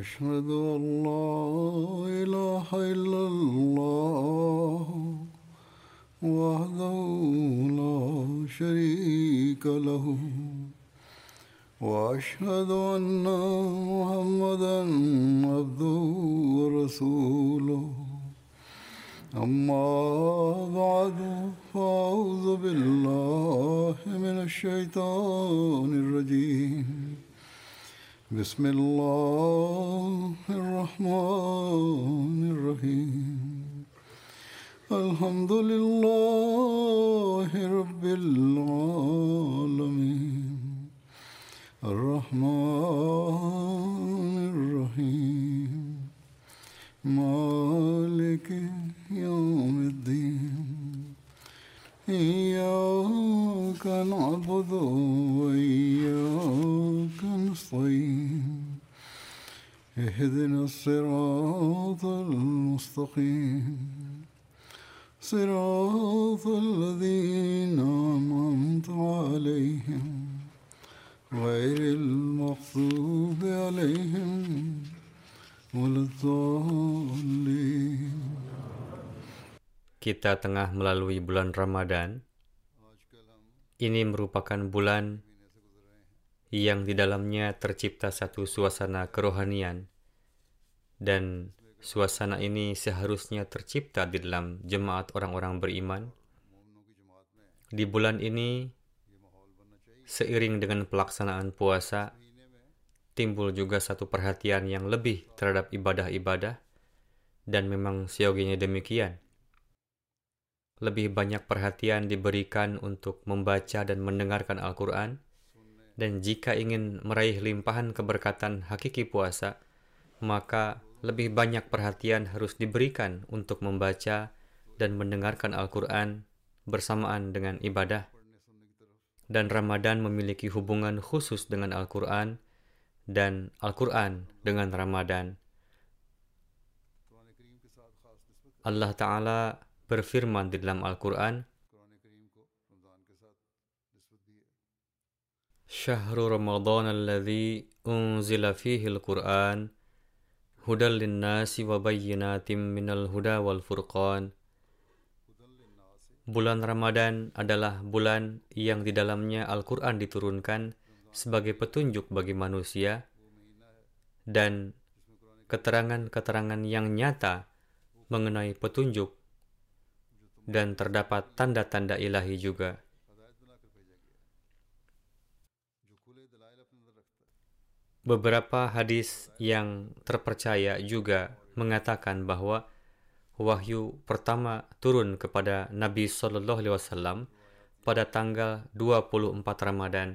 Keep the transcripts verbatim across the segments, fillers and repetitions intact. أشهد أن لا إله إلا الله وحده لا شريك له وأشهد أن محمدا عبده ورسوله أما بعد فأعوذ بالله من الشيطان الرجيم بسم الله الرحمن الرحيم الحمد لله رب العالمين الرحمن الرحيم مالك يوم الدين إياك نعبد وإياك نستعين اهدنا الصراط المستقيم صراط الذين أنعمت عليهم غير المغضوب عليهم ولا الضالين. Kita tengah melalui bulan Ramadhan. Ini merupakan bulan yang di dalamnya tercipta satu suasana kerohanian, dan suasana ini seharusnya tercipta di dalam jemaat orang-orang beriman. Di bulan ini, seiring dengan pelaksanaan puasa, timbul juga satu perhatian yang lebih terhadap ibadah-ibadah, dan memang seyogianya demikian. Lebih banyak perhatian diberikan untuk membaca dan mendengarkan Al-Quran, dan jika ingin meraih limpahan keberkatan hakiki puasa, maka lebih banyak perhatian harus diberikan untuk membaca dan mendengarkan Al-Quran bersamaan dengan ibadah. Dan Ramadan memiliki hubungan khusus dengan Al-Quran, dan Al-Quran dengan Ramadan. Allah Ta'ala berfirman di dalam Al-Quran, Syahrul Ramadhan alladzi unzila fihi al-Quran hudal linnasi wa bayyinatin minal huda wal furqan. Bulan Ramadan adalah bulan yang di dalamnya Al-Quran diturunkan sebagai petunjuk bagi manusia, dan keterangan-keterangan yang nyata mengenai petunjuk, dan terdapat tanda-tanda ilahi juga. Beberapa hadis yang terpercaya juga mengatakan bahwa wahyu pertama turun kepada Nabi sallallahu alaihi wasallam pada tanggal dua puluh empat Ramadan.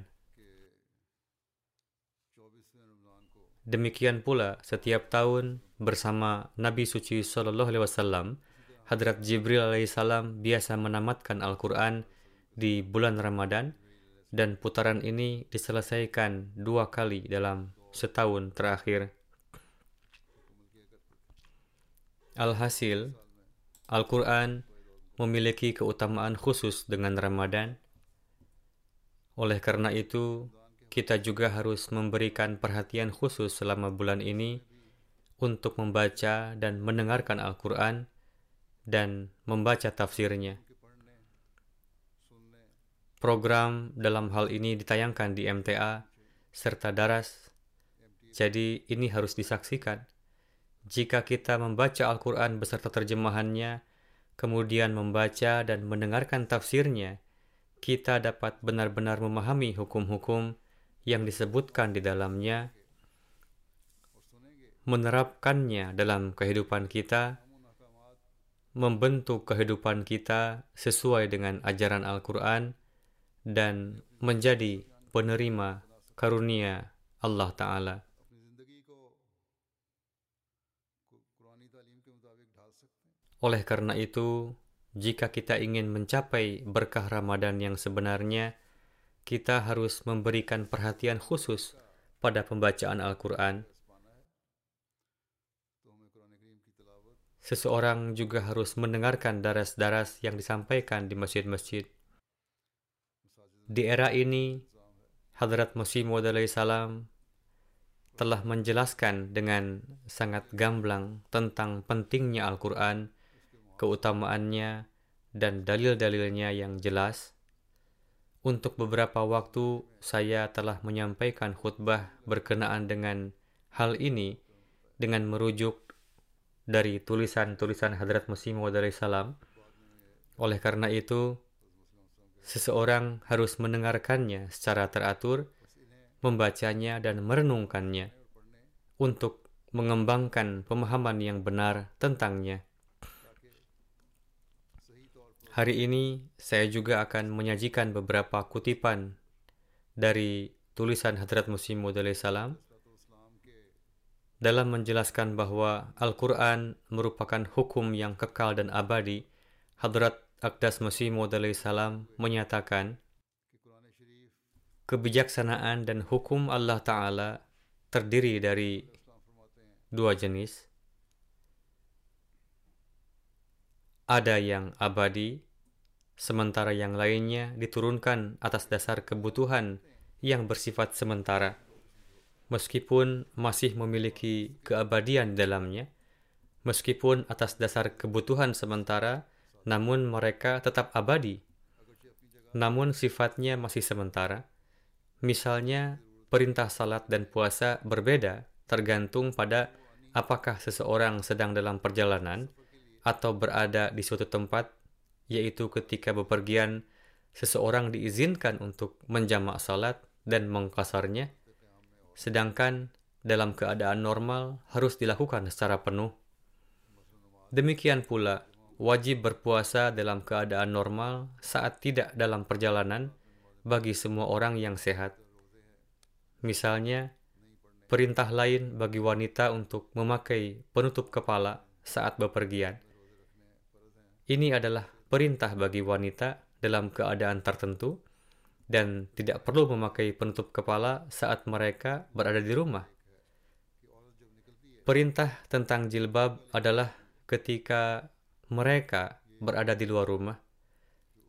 Demikian pula setiap tahun bersama Nabi suci sallallahu alaihi wasallam, Hadrat Jibril alaihi salam biasa menamatkan Al-Quran di bulan Ramadan, dan putaran ini diselesaikan dua kali dalam setahun terakhir. Alhasil, Al-Quran memiliki keutamaan khusus dengan Ramadan. Oleh karena itu, kita juga harus memberikan perhatian khusus selama bulan ini untuk membaca dan mendengarkan Al-Quran dan membaca tafsirnya. Program dalam hal ini ditayangkan di M T A serta Daras, jadi ini harus disaksikan. Jika kita membaca Al-Quran beserta terjemahannya, kemudian membaca dan mendengarkan tafsirnya, kita dapat benar-benar memahami hukum-hukum yang disebutkan di dalamnya, menerapkannya dalam kehidupan kita, membentuk kehidupan kita sesuai dengan ajaran Al-Quran, dan menjadi penerima karunia Allah Ta'ala. Oleh karena itu, jika kita ingin mencapai berkah Ramadan yang sebenarnya, kita harus memberikan perhatian khusus pada pembacaan Al-Quran. Seseorang juga harus mendengarkan daras-daras yang disampaikan di masjid-masjid. Di era ini, Hadrat Masih Mau'ud alaihi salam telah menjelaskan dengan sangat gamblang tentang pentingnya Al-Quran, keutamaannya, dan dalil-dalilnya yang jelas. Untuk beberapa waktu, saya telah menyampaikan khutbah berkenaan dengan hal ini dengan merujuk dari tulisan-tulisan Hadrat Masih Mau'ud alaihi salam. Oleh karena itu, seseorang harus mendengarkannya secara teratur, membacanya dan merenungkannya untuk mengembangkan pemahaman yang benar tentangnya. Hari ini, saya juga akan menyajikan beberapa kutipan dari tulisan Hadrat Masih Mau'ud alaihi salam dalam menjelaskan bahwa Al-Quran merupakan hukum yang kekal dan abadi. Hadrat Akdas Masih Mau'ud alaihi salam menyatakan, kebijaksanaan dan hukum Allah Ta'ala terdiri dari dua jenis. Ada yang abadi, sementara yang lainnya diturunkan atas dasar kebutuhan yang bersifat sementara. Meskipun masih memiliki keabadian dalamnya, meskipun atas dasar kebutuhan sementara, namun mereka tetap abadi. Namun sifatnya masih sementara. Misalnya, perintah salat dan puasa berbeda tergantung pada apakah seseorang sedang dalam perjalanan atau berada di suatu tempat, yaitu ketika bepergian, seseorang diizinkan untuk menjamak salat dan mengkasarnya, sedangkan dalam keadaan normal harus dilakukan secara penuh. Demikian pula, wajib berpuasa dalam keadaan normal saat tidak dalam perjalanan bagi semua orang yang sehat. Misalnya, perintah lain bagi wanita untuk memakai penutup kepala saat bepergian. Ini adalah perintah bagi wanita dalam keadaan tertentu dan tidak perlu memakai penutup kepala saat mereka berada di rumah. Perintah tentang jilbab adalah ketika mereka berada di luar rumah.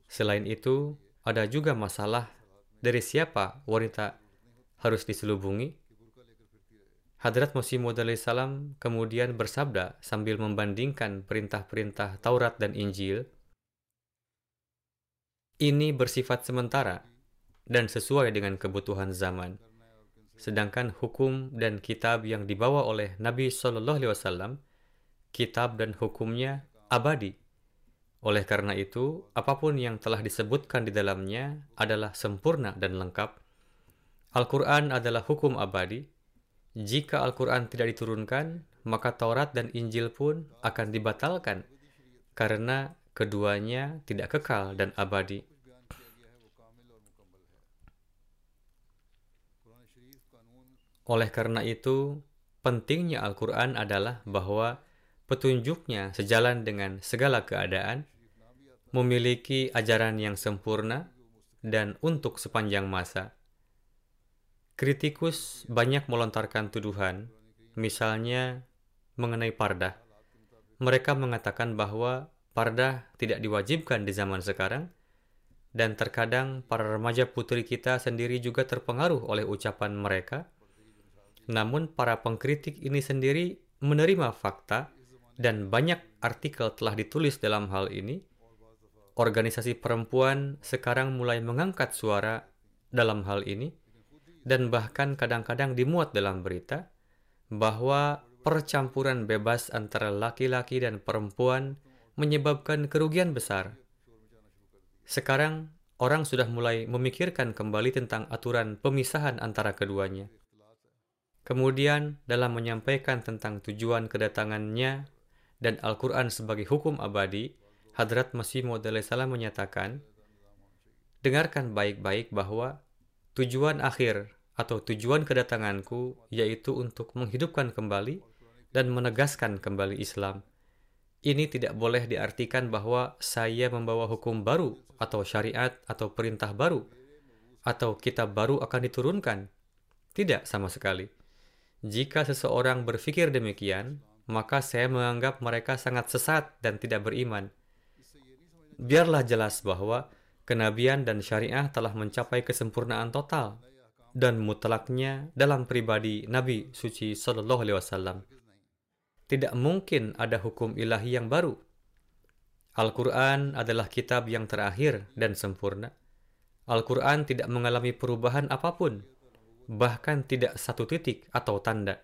Selain itu, ada juga masalah dari siapa wanita harus diselubungi. Hadrat Masih Mau'ud alaihi salam kemudian bersabda sambil membandingkan perintah-perintah Taurat dan Injil, ini bersifat sementara dan sesuai dengan kebutuhan zaman. Sedangkan hukum dan kitab yang dibawa oleh Nabi sallallahu alaihi wasallam, kitab dan hukumnya abadi. Oleh karena itu, apapun yang telah disebutkan di dalamnya adalah sempurna dan lengkap. Al-Quran adalah hukum abadi. Jika Al-Quran tidak diturunkan, maka Taurat dan Injil pun akan dibatalkan, karena keduanya tidak kekal dan abadi. Oleh karena itu, pentingnya Al-Quran adalah bahwa petunjuknya sejalan dengan segala keadaan, memiliki ajaran yang sempurna dan untuk sepanjang masa. Kritikus banyak melontarkan tuduhan, misalnya mengenai pardah. Mereka mengatakan bahwa pardah tidak diwajibkan di zaman sekarang, dan terkadang para remaja putri kita sendiri juga terpengaruh oleh ucapan mereka. Namun para pengkritik ini sendiri menerima fakta, dan banyak artikel telah ditulis dalam hal ini. Organisasi perempuan sekarang mulai mengangkat suara dalam hal ini, dan bahkan kadang-kadang dimuat dalam berita bahwa percampuran bebas antara laki-laki dan perempuan menyebabkan kerugian besar. Sekarang, orang sudah mulai memikirkan kembali tentang aturan pemisahan antara keduanya. Kemudian, dalam menyampaikan tentang tujuan kedatangannya dan Al-Quran sebagai hukum abadi, Hadrat Masih Mau'ud alaihi salam menyatakan, dengarkan baik-baik bahwa tujuan akhir atau tujuan kedatanganku yaitu untuk menghidupkan kembali dan menegaskan kembali Islam. Ini tidak boleh diartikan bahwa saya membawa hukum baru atau syariat atau perintah baru atau kitab baru akan diturunkan. Tidak sama sekali. Jika seseorang berpikir demikian, maka saya menganggap mereka sangat sesat dan tidak beriman. Biarlah jelas bahwa kenabian dan syariah telah mencapai kesempurnaan total dan mutlaknya dalam pribadi Nabi Suci sallallahu alaihi wasallam. Tidak mungkin ada hukum ilahi yang baru. Al-Quran adalah kitab yang terakhir dan sempurna. Al-Quran tidak mengalami perubahan apapun, bahkan tidak satu titik atau tanda.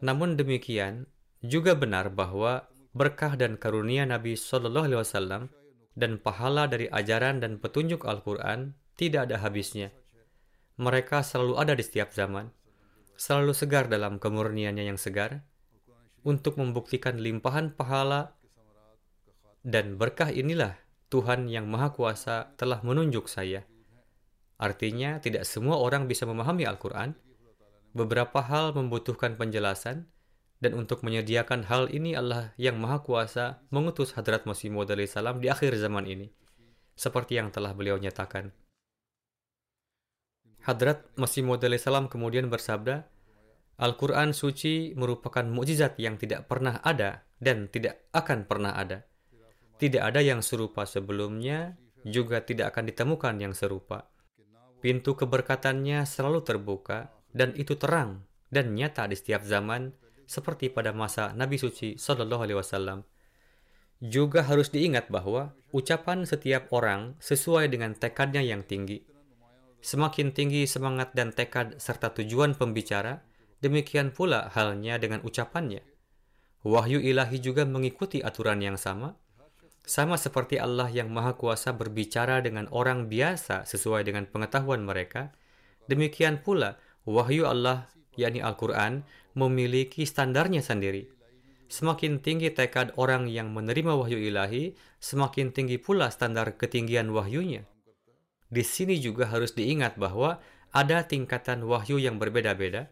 Namun demikian, juga benar bahwa berkah dan karunia Nabi sallallahu alaihi wasallam dan pahala dari ajaran dan petunjuk Al-Quran tidak ada habisnya. Mereka selalu ada di setiap zaman, selalu segar dalam kemurniannya yang segar, untuk membuktikan limpahan pahala dan berkah inilah Tuhan yang Maha Kuasa telah menunjuk saya. Artinya, tidak semua orang bisa memahami Al-Quran. Beberapa hal membutuhkan penjelasan, dan untuk menyediakan hal ini Allah yang Maha Kuasa mengutus Hadrat Masih Mau'ud alaihi salam di akhir zaman ini, seperti yang telah beliau nyatakan. Hadrat Masih Mau'ud alaihi salam kemudian bersabda, Al-Quran suci merupakan mukjizat yang tidak pernah ada dan tidak akan pernah ada. Tidak ada yang serupa sebelumnya, juga tidak akan ditemukan yang serupa. Pintu keberkatannya selalu terbuka, dan itu terang dan nyata di setiap zaman, seperti pada masa Nabi Suci sallallahu alaihi wasallam. Juga harus diingat bahwa ucapan setiap orang sesuai dengan tekadnya yang tinggi. Semakin tinggi semangat dan tekad serta tujuan pembicara, demikian pula halnya dengan ucapannya. Wahyu ilahi juga mengikuti aturan yang sama, sama seperti Allah yang Maha Kuasa berbicara dengan orang biasa sesuai dengan pengetahuan mereka. Demikian pula, wahyu Allah, yakni Al-Quran, memiliki standarnya sendiri. Semakin tinggi tekad orang yang menerima wahyu ilahi, semakin tinggi pula standar ketinggian wahyunya. Di sini juga harus diingat bahwa ada tingkatan wahyu yang berbeda-beda.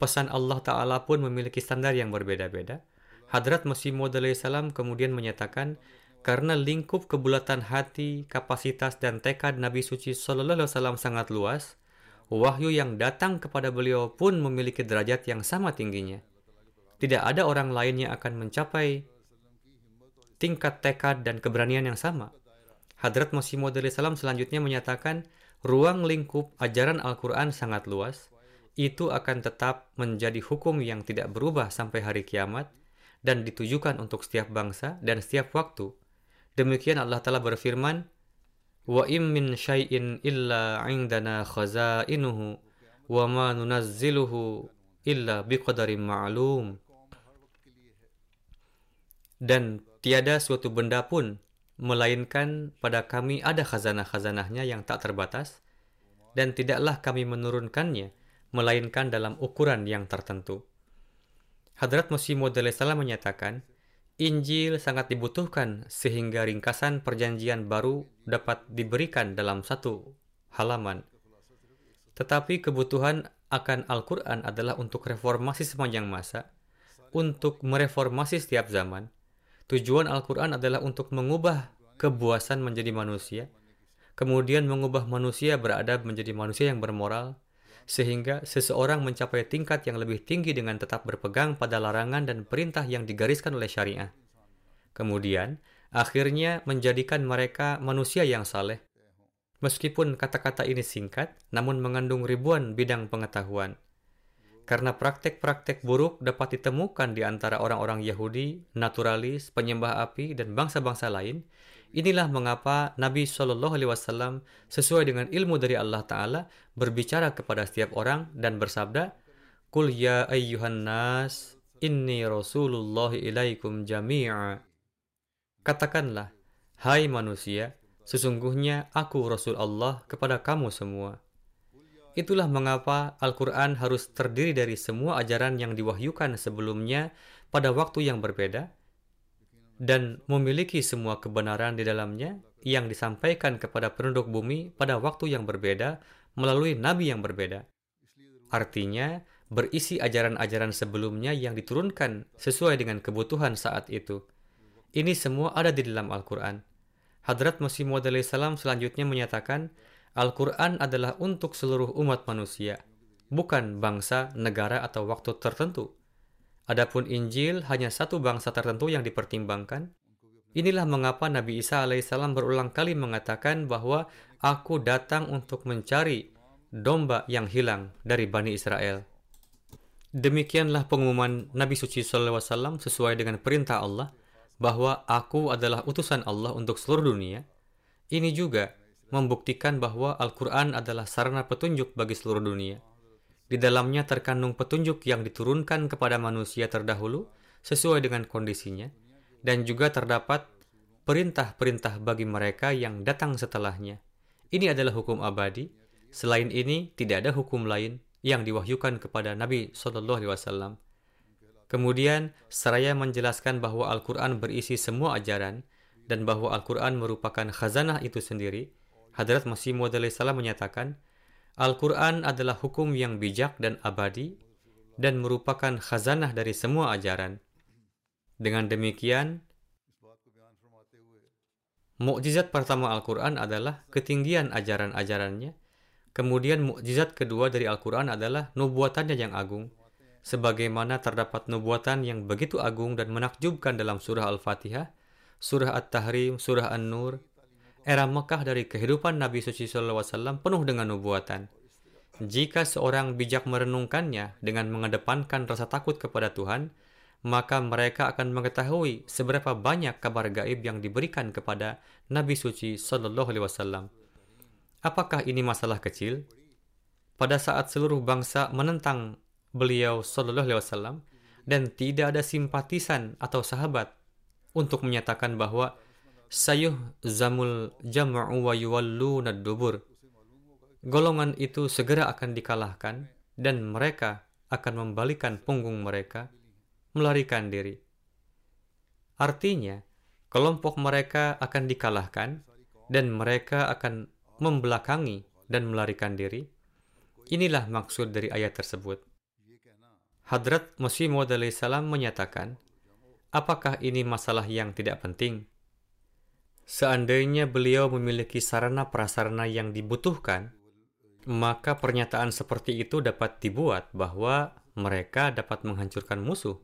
Pesan Allah Ta'ala pun memiliki standar yang berbeda-beda. Hadrat Masih Mau'ud alaihi salam kemudian menyatakan, karena lingkup kebulatan hati, kapasitas, dan tekad Nabi Suci sallallahu alaihi wasallam sangat luas, wahyu yang datang kepada beliau pun memiliki derajat yang sama tingginya. Tidak ada orang lain yang akan mencapai tingkat tekad dan keberanian yang sama. Hadrat Masih Mau'ud alaihi salam selanjutnya menyatakan, ruang lingkup ajaran Al-Quran sangat luas. Itu akan tetap menjadi hukum yang tidak berubah sampai hari kiamat dan ditujukan untuk setiap bangsa dan setiap waktu. Demikian Allah Ta'ala berfirman, wa im min syai'in illa 'indana khaza'inuhu wa ma nunazziluhu illa biqadarin ma'lum. Dan tiada suatu benda pun melainkan pada kami ada khazanah-khazanahnya yang tak terbatas, dan tidaklah kami menurunkannya, melainkan dalam ukuran yang tertentu. Hadrat Masih Mau'ud alaihi salam menyatakan, Injil sangat dibutuhkan sehingga ringkasan perjanjian baru dapat diberikan dalam satu halaman. Tetapi kebutuhan akan Al-Quran adalah untuk reformasi sepanjang masa, untuk mereformasi setiap zaman. Tujuan Al-Quran adalah untuk mengubah kebuasan menjadi manusia, kemudian mengubah manusia beradab menjadi manusia yang bermoral, sehingga seseorang mencapai tingkat yang lebih tinggi dengan tetap berpegang pada larangan dan perintah yang digariskan oleh syariah. Kemudian, akhirnya menjadikan mereka manusia yang saleh. Meskipun kata-kata ini singkat, namun mengandung ribuan bidang pengetahuan. Karena praktek-praktek buruk dapat ditemukan di antara orang-orang Yahudi, naturalis, penyembah api, dan bangsa-bangsa lain, inilah mengapa Nabi Shallallahu Alaihi Wasallam sesuai dengan ilmu dari Allah Ta'ala berbicara kepada setiap orang dan bersabda, Qul ya ayyuhan nas, inni rasulullahi ilaikum jami'a. Katakanlah, hai manusia, sesungguhnya aku Rasul Allah kepada kamu semua. Itulah mengapa Al-Quran harus terdiri dari semua ajaran yang diwahyukan sebelumnya pada waktu yang berbeda dan memiliki semua kebenaran di dalamnya yang disampaikan kepada penduduk bumi pada waktu yang berbeda melalui nabi yang berbeda. Artinya, berisi ajaran-ajaran sebelumnya yang diturunkan sesuai dengan kebutuhan saat itu. Ini semua ada di dalam Al-Quran. Hadrat Masih Mau'ud alaihi salam selanjutnya menyatakan, Al-Quran adalah untuk seluruh umat manusia, bukan bangsa, negara, atau waktu tertentu. Adapun Injil hanya satu bangsa tertentu yang dipertimbangkan. Inilah mengapa Nabi Isa alaihissalam berulang kali mengatakan bahwa aku datang untuk mencari domba yang hilang dari Bani Israel. Demikianlah pengumuman Nabi Suci sallallahu alaihi wasallam sesuai dengan perintah Allah bahwa aku adalah utusan Allah untuk seluruh dunia. Ini juga membuktikan bahwa Al-Quran adalah sarana petunjuk bagi seluruh dunia. Di dalamnya terkandung petunjuk yang diturunkan kepada manusia terdahulu sesuai dengan kondisinya, dan juga terdapat perintah-perintah bagi mereka yang datang setelahnya. Ini adalah hukum abadi. Selain ini, tidak ada hukum lain yang diwahyukan kepada Nabi shallallahu alaihi wasallam. Kemudian, seraya menjelaskan bahwa Al-Quran berisi semua ajaran dan bahwa Al-Quran merupakan khazanah itu sendiri, Hadrat Masih Mau'ud alaihi salam menyatakan, Al-Quran adalah hukum yang bijak dan abadi dan merupakan khazanah dari semua ajaran. Dengan demikian, mukjizat pertama Al-Quran adalah ketinggian ajaran-ajarannya. Kemudian mukjizat kedua dari Al-Quran adalah nubuatannya yang agung. Sebagaimana terdapat nubuatan yang begitu agung dan menakjubkan dalam surah Al-Fatihah, surah At-Tahrim, surah An-Nur. Era Mekah dari kehidupan Nabi Suci shallallahu alaihi wasallam penuh dengan nubuatan. Jika seorang bijak merenungkannya dengan mengedepankan rasa takut kepada Tuhan, maka mereka akan mengetahui seberapa banyak kabar gaib yang diberikan kepada Nabi Suci shallallahu alaihi wasallam. Apakah ini masalah kecil? Pada saat seluruh bangsa menentang beliau shallallahu alaihi wasallam dan tidak ada simpatisan atau sahabat untuk menyatakan bahwa sayuh zamul jam'u wa yuwalluna ad-dubur, golongan itu segera akan dikalahkan dan mereka akan membalikan punggung mereka, melarikan diri. Artinya, kelompok mereka akan dikalahkan dan mereka akan membelakangi dan melarikan diri. Inilah maksud dari ayat tersebut. Hadrat Masih Mau'ud alaihi salam menyatakan, apakah ini masalah yang tidak penting? Seandainya beliau memiliki sarana-prasarana yang dibutuhkan, maka pernyataan seperti itu dapat dibuat bahwa mereka dapat menghancurkan musuh.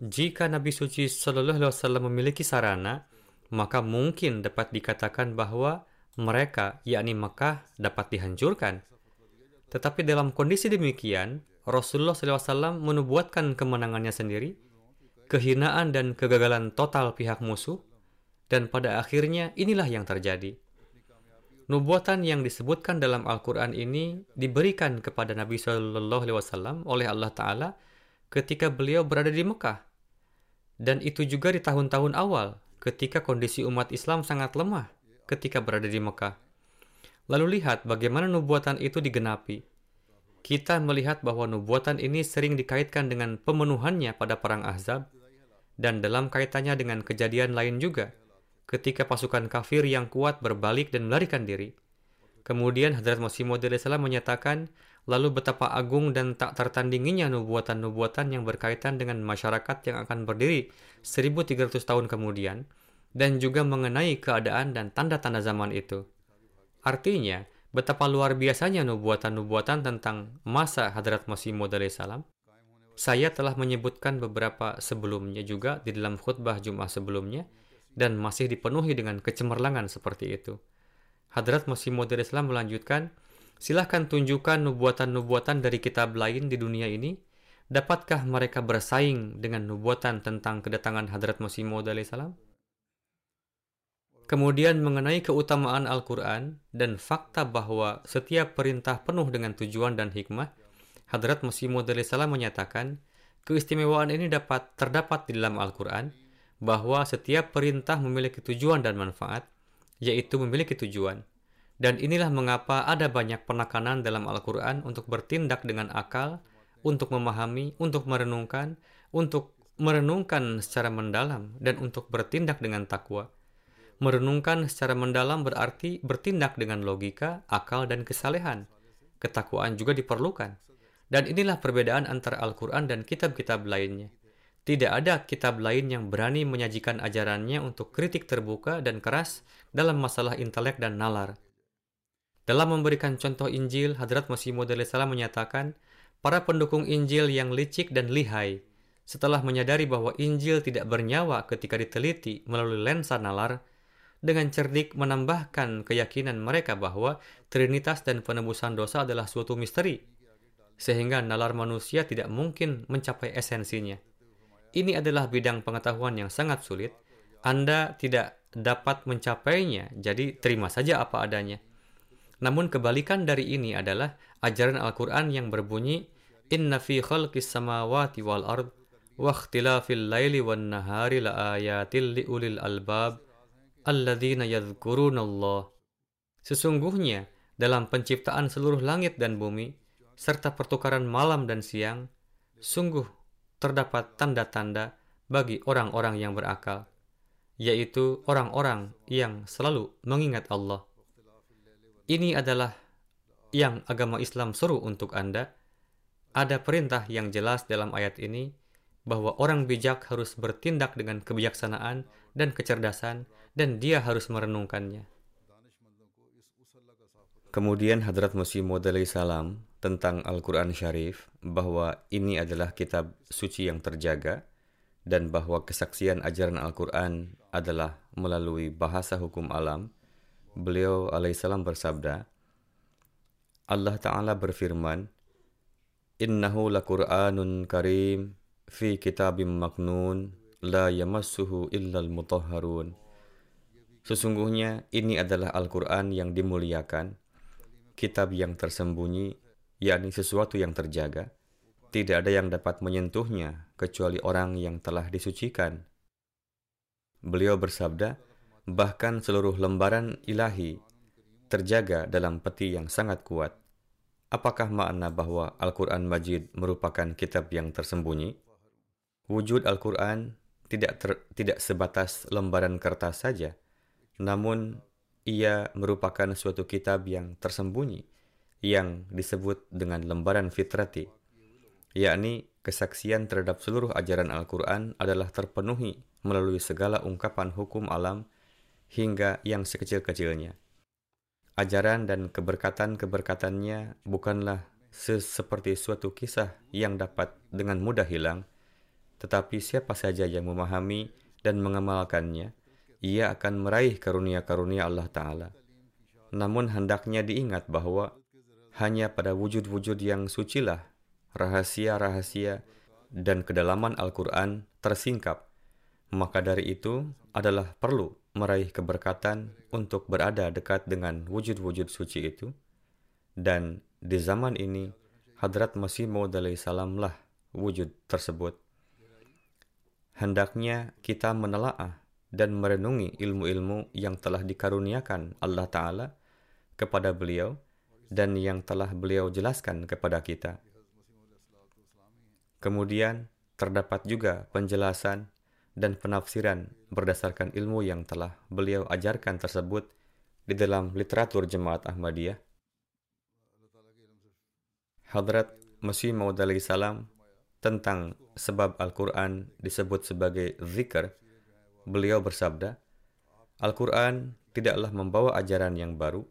Jika Nabi Suci shallallahu alaihi wasallam memiliki sarana, maka mungkin dapat dikatakan bahwa mereka, yakni Mekah, dapat dihancurkan. Tetapi dalam kondisi demikian, Rasulullah shallallahu alaihi wasallam menubuatkan kemenangannya sendiri, kehinaan dan kegagalan total pihak musuh, dan pada akhirnya inilah yang terjadi. Nubuatan yang disebutkan dalam Al-Quran ini diberikan kepada Nabi shallallahu alaihi wasallam oleh Allah Ta'ala ketika beliau berada di Mekah. Dan itu juga di tahun-tahun awal ketika kondisi umat Islam sangat lemah ketika berada di Mekah. Lalu lihat bagaimana nubuatan itu digenapi. Kita melihat bahwa nubuatan ini sering dikaitkan dengan pemenuhannya pada Perang Ahzab dan dalam kaitannya dengan kejadian lain juga, ketika pasukan kafir yang kuat berbalik dan melarikan diri. Kemudian Hadrat Masih Mau'ud alaihi salam menyatakan, lalu betapa agung dan tak tertandinginya nubuatan-nubuatan yang berkaitan dengan masyarakat yang akan berdiri seribu tiga ratus tahun kemudian, dan juga mengenai keadaan dan tanda-tanda zaman itu. Artinya, betapa luar biasanya nubuatan-nubuatan tentang masa Hadrat Masih Mau'ud alaihi salam. Saya telah menyebutkan beberapa sebelumnya juga di dalam khutbah Jumat sebelumnya, dan masih dipenuhi dengan kecemerlangan seperti itu. Hadrat Masih Mau'ud alaihi salam melanjutkan, silahkan tunjukkan nubuatan-nubuatan dari kitab lain di dunia ini. Dapatkah mereka bersaing dengan nubuatan tentang kedatangan Hadrat Masih Mau'ud alaihi salam? Kemudian mengenai keutamaan Al-Quran dan fakta bahwa setiap perintah penuh dengan tujuan dan hikmah, Hadrat Masih Mau'ud alaihi salam menyatakan, keistimewaan ini dapat terdapat di dalam Al-Quran, bahwa setiap perintah memiliki tujuan dan manfaat, yaitu memiliki tujuan. Dan inilah mengapa ada banyak penekanan dalam Al-Quran untuk bertindak dengan akal, untuk memahami, untuk merenungkan, untuk merenungkan secara mendalam, dan untuk bertindak dengan takwa. Merenungkan secara mendalam berarti bertindak dengan logika, akal, dan kesalehan. Ketakwaan juga diperlukan. Dan inilah perbedaan antara Al-Quran dan kitab-kitab lainnya. Tidak ada kitab lain yang berani menyajikan ajarannya untuk kritik terbuka dan keras dalam masalah intelek dan nalar. Dalam memberikan contoh Injil, Hadrat Masih Mau'ud alaihi salam menyatakan, para pendukung Injil yang licik dan lihai, setelah menyadari bahwa Injil tidak bernyawa ketika diteliti melalui lensa nalar, dengan cerdik menambahkan keyakinan mereka bahwa Trinitas dan penebusan dosa adalah suatu misteri, sehingga nalar manusia tidak mungkin mencapai esensinya. Ini adalah bidang pengetahuan yang sangat sulit. Anda tidak dapat mencapainya, jadi terima saja apa adanya. Namun kebalikan dari ini adalah ajaran Al-Quran yang berbunyi, Inna fi khalqis samawati wal ard, wa ikhtilafil layli wal nahari la ayatil li ulil albab, alladzina yadhkurunallah. Sesungguhnya, dalam penciptaan seluruh langit dan bumi, serta pertukaran malam dan siang, sungguh terdapat tanda-tanda bagi orang-orang yang berakal, yaitu orang-orang yang selalu mengingat Allah. Ini adalah yang agama Islam seru untuk Anda. Ada perintah yang jelas dalam ayat ini, bahwa orang bijak harus bertindak dengan kebijaksanaan dan kecerdasan, dan dia harus merenungkannya. Kemudian Hadrat Masimu D A W tentang Al-Quran Syarif, bahwa ini adalah kitab suci yang terjaga, dan bahwa kesaksian ajaran Al-Quran adalah melalui bahasa hukum alam. Beliau alaihi salam bersabda, Allah Ta'ala berfirman, Innahu laquranun karim fi kitabim maknun la yamassuhu illal mutahharun. Sesungguhnya ini adalah Al-Quran yang dimuliakan, kitab yang tersembunyi, yakni sesuatu yang terjaga. Tidak ada yang dapat menyentuhnya kecuali orang yang telah disucikan. Beliau bersabda, bahkan seluruh lembaran ilahi terjaga dalam peti yang sangat kuat. Apakah makna bahwa Al-Quran Majid merupakan kitab yang tersembunyi? Wujud Al-Quran tidak ter, tidak sebatas lembaran kertas saja, namun ia merupakan suatu kitab yang tersembunyi, yang disebut dengan lembaran fitrati, yakni kesaksian terhadap seluruh ajaran Al-Quran adalah terpenuhi melalui segala ungkapan hukum alam hingga yang sekecil-kecilnya. Ajaran dan keberkatan-keberkatannya bukanlah seperti suatu kisah yang dapat dengan mudah hilang, tetapi siapa saja yang memahami dan mengamalkannya, ia akan meraih karunia-karunia Allah Ta'ala. Namun hendaknya diingat bahwa hanya pada wujud-wujud yang sucilah rahasia-rahasia dan kedalaman Al-Quran tersingkap. Maka dari itu adalah perlu meraih keberkatan untuk berada dekat dengan wujud-wujud suci itu. Dan di zaman ini, Hadrat Masih Mau'ud alaihi salam lah wujud tersebut. Hendaknya kita menelaah dan merenungi ilmu-ilmu yang telah dikaruniakan Allah Ta'ala kepada beliau dan yang telah beliau jelaskan kepada kita. Kemudian, terdapat juga penjelasan dan penafsiran berdasarkan ilmu yang telah beliau ajarkan tersebut di dalam literatur Jemaat Ahmadiyah. Hadrat Masih Mau'ud alaihi salam tentang sebab Al-Quran disebut sebagai zikr. Beliau bersabda, Al-Quran tidaklah membawa ajaran yang baru,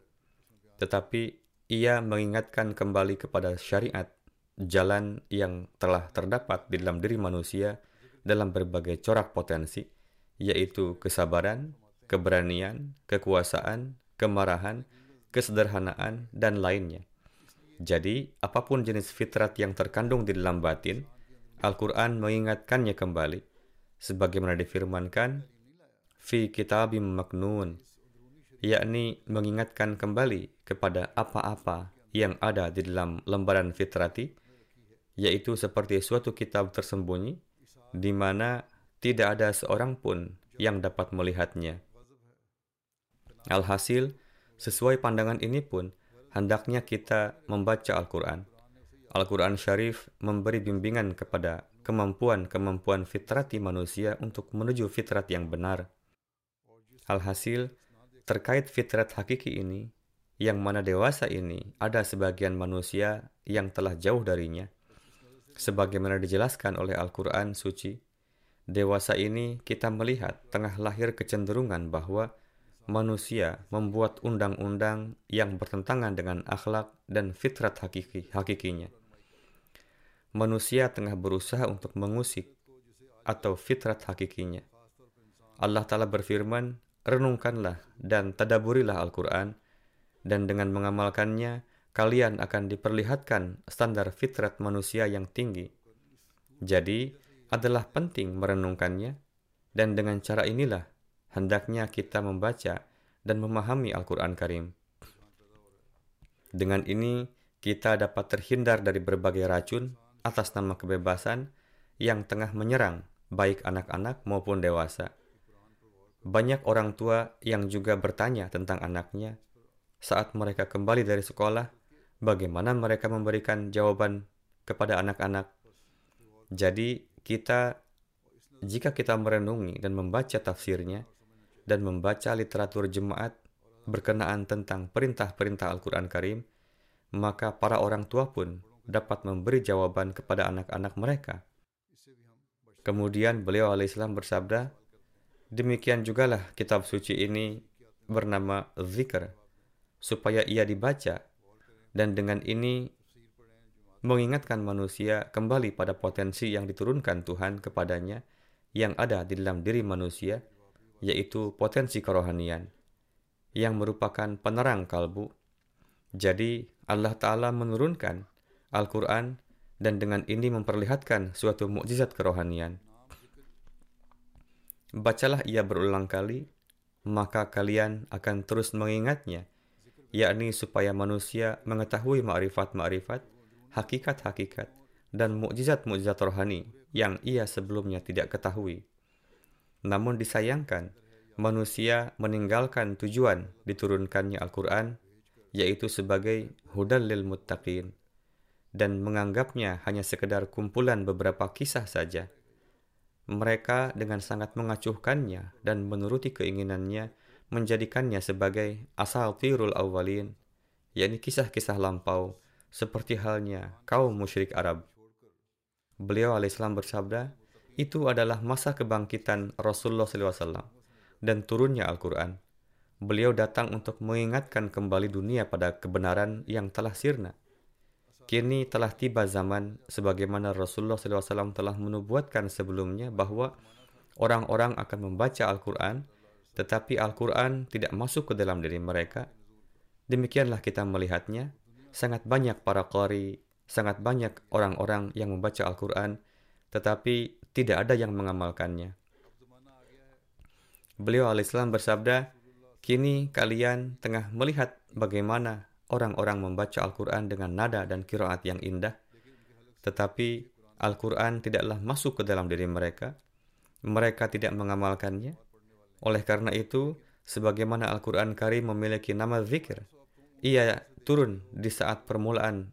tetapi ia mengingatkan kembali kepada syariat, jalan yang telah terdapat di dalam diri manusia dalam berbagai corak potensi, yaitu kesabaran, keberanian, kekuasaan, kemarahan, kesederhanaan, dan lainnya. Jadi, apapun jenis fitrat yang terkandung di dalam batin, Al-Quran mengingatkannya kembali, sebagaimana difirmankan, Fi kitabim maknun, yakni mengingatkan kembali kepada apa-apa yang ada di dalam lembaran fitrati, yaitu seperti suatu kitab tersembunyi, di mana tidak ada seorang pun yang dapat melihatnya. Alhasil, sesuai pandangan ini pun, hendaknya kita membaca Al-Quran. Al-Quran Syarif memberi bimbingan kepada kemampuan-kemampuan fitrati manusia untuk menuju fitrat yang benar. Alhasil, terkait fitrat hakiki ini, yang mana dewasa ini, ada sebagian manusia yang telah jauh darinya. Sebagaimana dijelaskan oleh Al-Quran Suci, dewasa ini kita melihat tengah lahir kecenderungan bahwa manusia membuat undang-undang yang bertentangan dengan akhlak dan fitrat hakiki, hakikinya. Manusia tengah berusaha untuk mengusik atau fitrat hakikinya. Allah Ta'ala berfirman, renungkanlah dan tadaburilah Al-Quran, dan dengan mengamalkannya, kalian akan diperlihatkan standar fitrat manusia yang tinggi. Jadi, adalah penting merenungkannya, dan dengan cara inilah hendaknya kita membaca dan memahami Al-Quran Karim. Dengan ini, kita dapat terhindar dari berbagai racun atas nama kebebasan yang tengah menyerang baik anak-anak maupun dewasa. Banyak orang tua yang juga bertanya tentang anaknya saat mereka kembali dari sekolah, bagaimana mereka memberikan jawaban kepada anak-anak. Jadi, kita, jika kita merenungi dan membaca tafsirnya dan membaca literatur jemaat berkenaan tentang perintah-perintah Al-Quran Karim, maka para orang tua pun dapat memberi jawaban kepada anak-anak mereka. Kemudian beliau alaihi salam bersabda, demikian jugalah kitab suci ini bernama Zikr, supaya ia dibaca, dan dengan ini mengingatkan manusia kembali pada potensi yang diturunkan Tuhan kepadanya yang ada di dalam diri manusia, yaitu potensi kerohanian yang merupakan penerang kalbu. Jadi Allah Ta'ala menurunkan Al-Quran dan dengan ini memperlihatkan suatu mukjizat kerohanian. Bacalah ia berulang kali, maka kalian akan terus mengingatnya, yakni supaya manusia mengetahui ma'rifat-ma'rifat, hakikat-hakikat, dan mukjizat-mukjizat rohani yang ia sebelumnya tidak ketahui. Namun disayangkan, manusia meninggalkan tujuan diturunkannya Al-Quran, yaitu sebagai hudal lil muttaqin, dan menganggapnya hanya sekedar kumpulan beberapa kisah saja. Mereka dengan sangat mengacuhkannya dan menuruti keinginannya menjadikannya sebagai asatirul awwalin, yakni kisah-kisah lampau, seperti halnya kaum musyrik Arab. Beliau alaihissalam bersabda, itu adalah masa kebangkitan Rasulullah shallallahu alaihi wasallam dan turunnya Al-Quran. Beliau datang untuk mengingatkan kembali dunia pada kebenaran yang telah sirna. Kini telah tiba zaman, sebagaimana Rasulullah shallallahu alaihi wasallam telah menubuatkan sebelumnya, bahwa orang-orang akan membaca Al-Quran, tetapi Al-Quran tidak masuk ke dalam diri mereka. Demikianlah kita melihatnya. Sangat banyak para qari, sangat banyak orang-orang yang membaca Al-Quran, tetapi tidak ada yang mengamalkannya. Beliau alaihissalam bersabda, kini kalian tengah melihat bagaimana orang-orang membaca Al-Quran dengan nada dan qiraat yang indah, tetapi Al-Quran tidaklah masuk ke dalam diri mereka. Mereka tidak mengamalkannya. Oleh karena itu, sebagaimana Al-Quran Karim memiliki nama zikir, ia turun di saat permulaan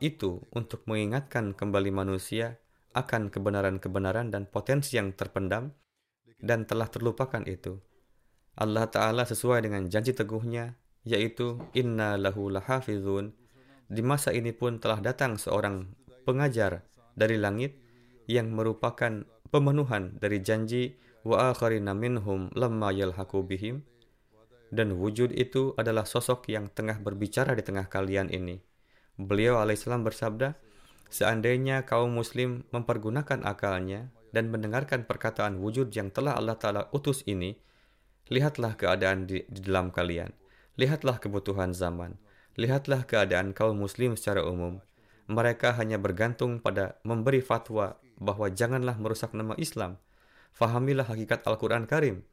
itu untuk mengingatkan kembali manusia akan kebenaran-kebenaran dan potensi yang terpendam dan telah terlupakan itu. Allah Ta'ala sesuai dengan janji teguhnya, yaitu inna lahu lahafizun. Di masa ini pun telah datang seorang pengajar dari langit yang merupakan pemenuhan dari janji wa akharina minhum lamma yalhaqu bihim. Dan wujud itu adalah sosok yang tengah berbicara di tengah kalian ini. Beliau alaihissalam bersabda, seandainya kaum muslim mempergunakan akalnya dan mendengarkan perkataan wujud yang telah Allah Ta'ala utus ini, lihatlah keadaan di, di dalam kalian, lihatlah kebutuhan zaman, lihatlah keadaan kaum muslim secara umum. Mereka hanya bergantung pada memberi fatwa bahwa janganlah merusak nama Islam, fahamilah hakikat Al-Quran Karim.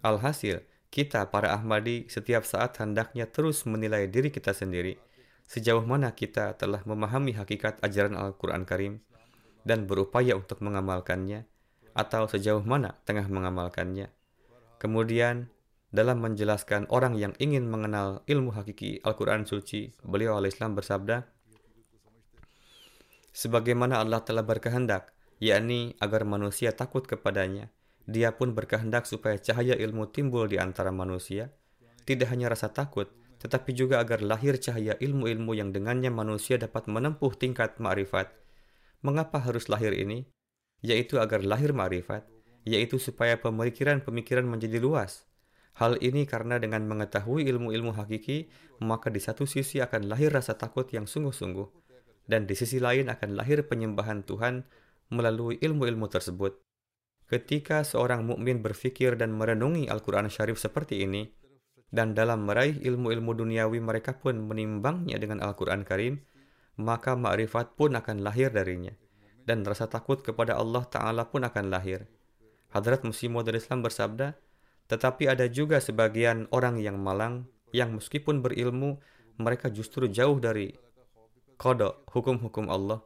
Alhasil, kita, para Ahmadi, setiap saat hendaknya terus menilai diri kita sendiri sejauh mana kita telah memahami hakikat ajaran Al-Quran Karim dan berupaya untuk mengamalkannya, atau sejauh mana tengah mengamalkannya. Kemudian, dalam menjelaskan orang yang ingin mengenal ilmu hakiki Al-Quran Suci, beliau alaihissalam bersabda, sebagaimana Allah telah berkehendak, yakni agar manusia takut kepadanya, Dia pun berkehendak supaya cahaya ilmu timbul di antara manusia, tidak hanya rasa takut, tetapi juga agar lahir cahaya ilmu-ilmu yang dengannya manusia dapat menempuh tingkat ma'rifat. Mengapa harus lahir ini? Yaitu agar lahir ma'rifat, yaitu supaya pemikiran-pemikiran menjadi luas. Hal ini karena dengan mengetahui ilmu-ilmu hakiki, maka di satu sisi akan lahir rasa takut yang sungguh-sungguh, dan di sisi lain akan lahir penyembahan Tuhan melalui ilmu-ilmu tersebut. Ketika seorang mukmin berfikir dan merenungi Al-Quran Syarif seperti ini, dan dalam meraih ilmu-ilmu duniawi mereka pun menimbangnya dengan Al-Quran Karim, maka ma'rifat pun akan lahir darinya, dan rasa takut kepada Allah Ta'ala pun akan lahir. Hadrat Masimu D A W bersabda, tetapi ada juga sebagian orang yang malang, yang meskipun berilmu, mereka justru jauh dari qada, hukum-hukum Allah,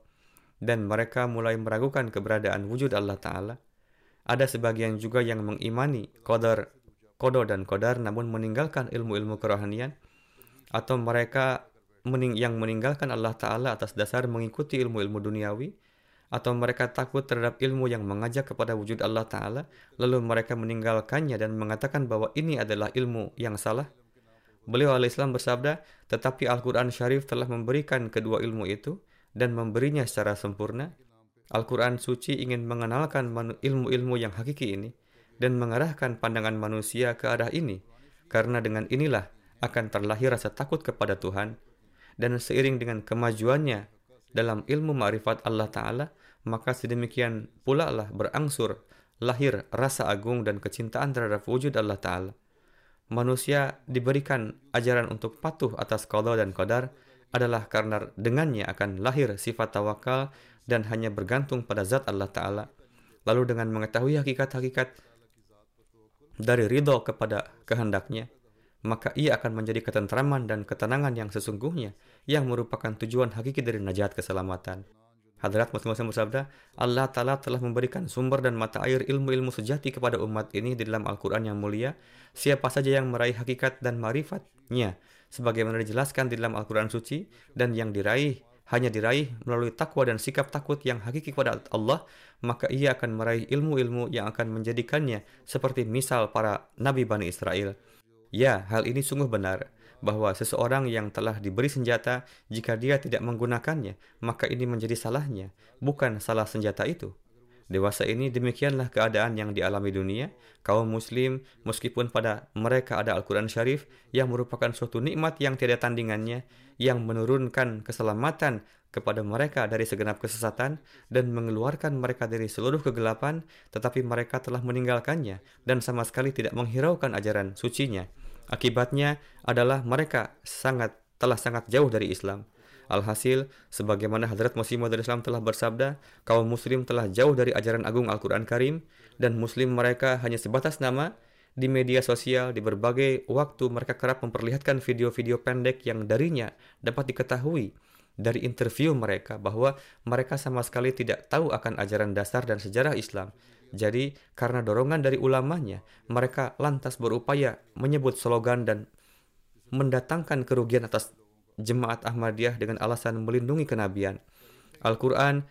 dan mereka mulai meragukan keberadaan wujud Allah Ta'ala. Ada sebagian juga yang mengimani qadar, qada dan qadar, namun meninggalkan ilmu-ilmu kerohanian, atau mereka mening- yang meninggalkan Allah Ta'ala atas dasar mengikuti ilmu-ilmu duniawi, atau mereka takut terhadap ilmu yang mengajak kepada wujud Allah Ta'ala, lalu mereka meninggalkannya dan mengatakan bahwa ini adalah ilmu yang salah. Beliau alaihi salam bersabda, tetapi Al-Quran Syarif telah memberikan kedua ilmu itu dan memberinya secara sempurna. Al-Quran Suci ingin mengenalkan ilmu-ilmu yang hakiki ini dan mengarahkan pandangan manusia ke arah ini, karena dengan inilah akan terlahir rasa takut kepada Tuhan. Dan seiring dengan kemajuannya dalam ilmu ma'rifat Allah Ta'ala, maka sedemikian pula lah berangsur lahir rasa agung dan kecintaan terhadap wujud Allah Ta'ala. Manusia diberikan ajaran untuk patuh atas qada dan qadar adalah karena dengannya akan lahir sifat tawakal dan hanya bergantung pada zat Allah Ta'ala. Lalu dengan mengetahui hakikat-hakikat dari ridho kepada kehendaknya, maka ia akan menjadi ketentraman dan ketenangan yang sesungguhnya yang merupakan tujuan hakiki dari najat keselamatan. Hadrat Masih Mau'ud bersabda, Allah Ta'ala telah memberikan sumber dan mata air ilmu-ilmu sejati kepada umat ini di dalam Al-Quran yang mulia. Siapa saja yang meraih hakikat dan marifatnya, sebagaimana dijelaskan di dalam Al-Quran Suci, dan yang diraih, hanya diraih melalui takwa dan sikap takut yang hakiki kepada Allah, maka ia akan meraih ilmu-ilmu yang akan menjadikannya seperti misal para Nabi Bani Israel. Ya, hal ini sungguh benar, bahwa seseorang yang telah diberi senjata, jika dia tidak menggunakannya, maka ini menjadi salahnya, bukan salah senjata itu. Dewasa ini, demikianlah keadaan yang dialami dunia. Kaum muslim, meskipun pada mereka ada Al-Quran Syarif, yang merupakan suatu nikmat yang tiada tandingannya, yang menurunkan keselamatan kepada mereka dari segenap kesesatan, dan mengeluarkan mereka dari seluruh kegelapan, tetapi mereka telah meninggalkannya, dan sama sekali tidak menghiraukan ajaran sucinya. Akibatnya adalah mereka sangat telah sangat jauh dari Islam. Alhasil, sebagaimana Hadrat Masih Mau'ud Islam telah bersabda, kaum muslim telah jauh dari ajaran agung Al-Quran Karim, dan muslim mereka hanya sebatas nama. Di media sosial, di berbagai waktu mereka kerap memperlihatkan video-video pendek yang darinya dapat diketahui dari interview mereka bahwa mereka sama sekali tidak tahu akan ajaran dasar dan sejarah Islam. Jadi, karena dorongan dari ulamanya, mereka lantas berupaya menyebut slogan dan mendatangkan kerugian atas jemaat Ahmadiyah dengan alasan melindungi kenabian. Al-Quran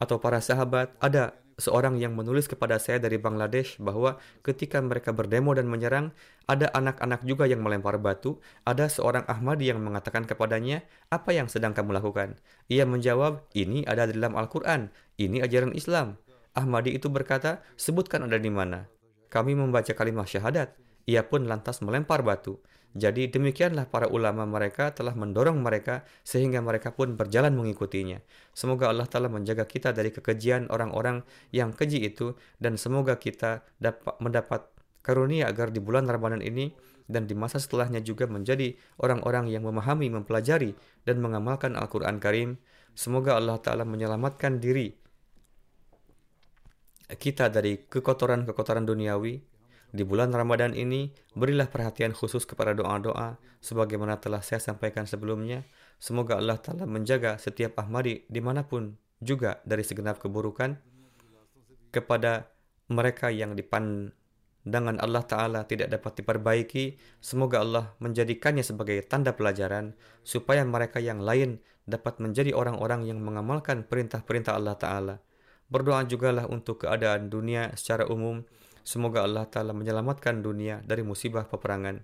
atau para sahabat, ada seorang yang menulis kepada saya dari Bangladesh bahwa ketika mereka berdemo dan menyerang, ada anak-anak juga yang melempar batu. Ada seorang Ahmadi yang mengatakan kepadanya, apa yang sedang kamu lakukan? Ia menjawab, ini ada dalam Al-Quran, ini ajaran Islam. Ahmadi itu berkata, sebutkan ada di mana. Kami membaca kalimah syahadat. Ia pun lantas melempar batu. Jadi demikianlah para ulama mereka telah mendorong mereka sehingga mereka pun berjalan mengikutinya. Semoga Allah Ta'ala menjaga kita dari kekejian orang-orang yang keji itu, dan semoga kita dapat mendapat karunia agar di bulan Ramadhan ini dan di masa setelahnya juga menjadi orang-orang yang memahami, mempelajari, dan mengamalkan Al-Quran Karim. Semoga Allah Ta'ala menyelamatkan diri kita dari kekotoran-kekotoran duniawi. Di bulan Ramadan ini, berilah perhatian khusus kepada doa-doa, sebagaimana telah saya sampaikan sebelumnya. Semoga Allah Ta'ala menjaga setiap Ahmadi dimanapun juga dari segenap keburukan. Kepada mereka yang dipandangan Allah Ta'ala tidak dapat diperbaiki, semoga Allah menjadikannya sebagai tanda pelajaran, supaya mereka yang lain dapat menjadi orang-orang yang mengamalkan perintah-perintah Allah Ta'ala. Berdoa jugalah untuk keadaan dunia secara umum. Semoga Allah Ta'ala menyelamatkan dunia dari musibah peperangan.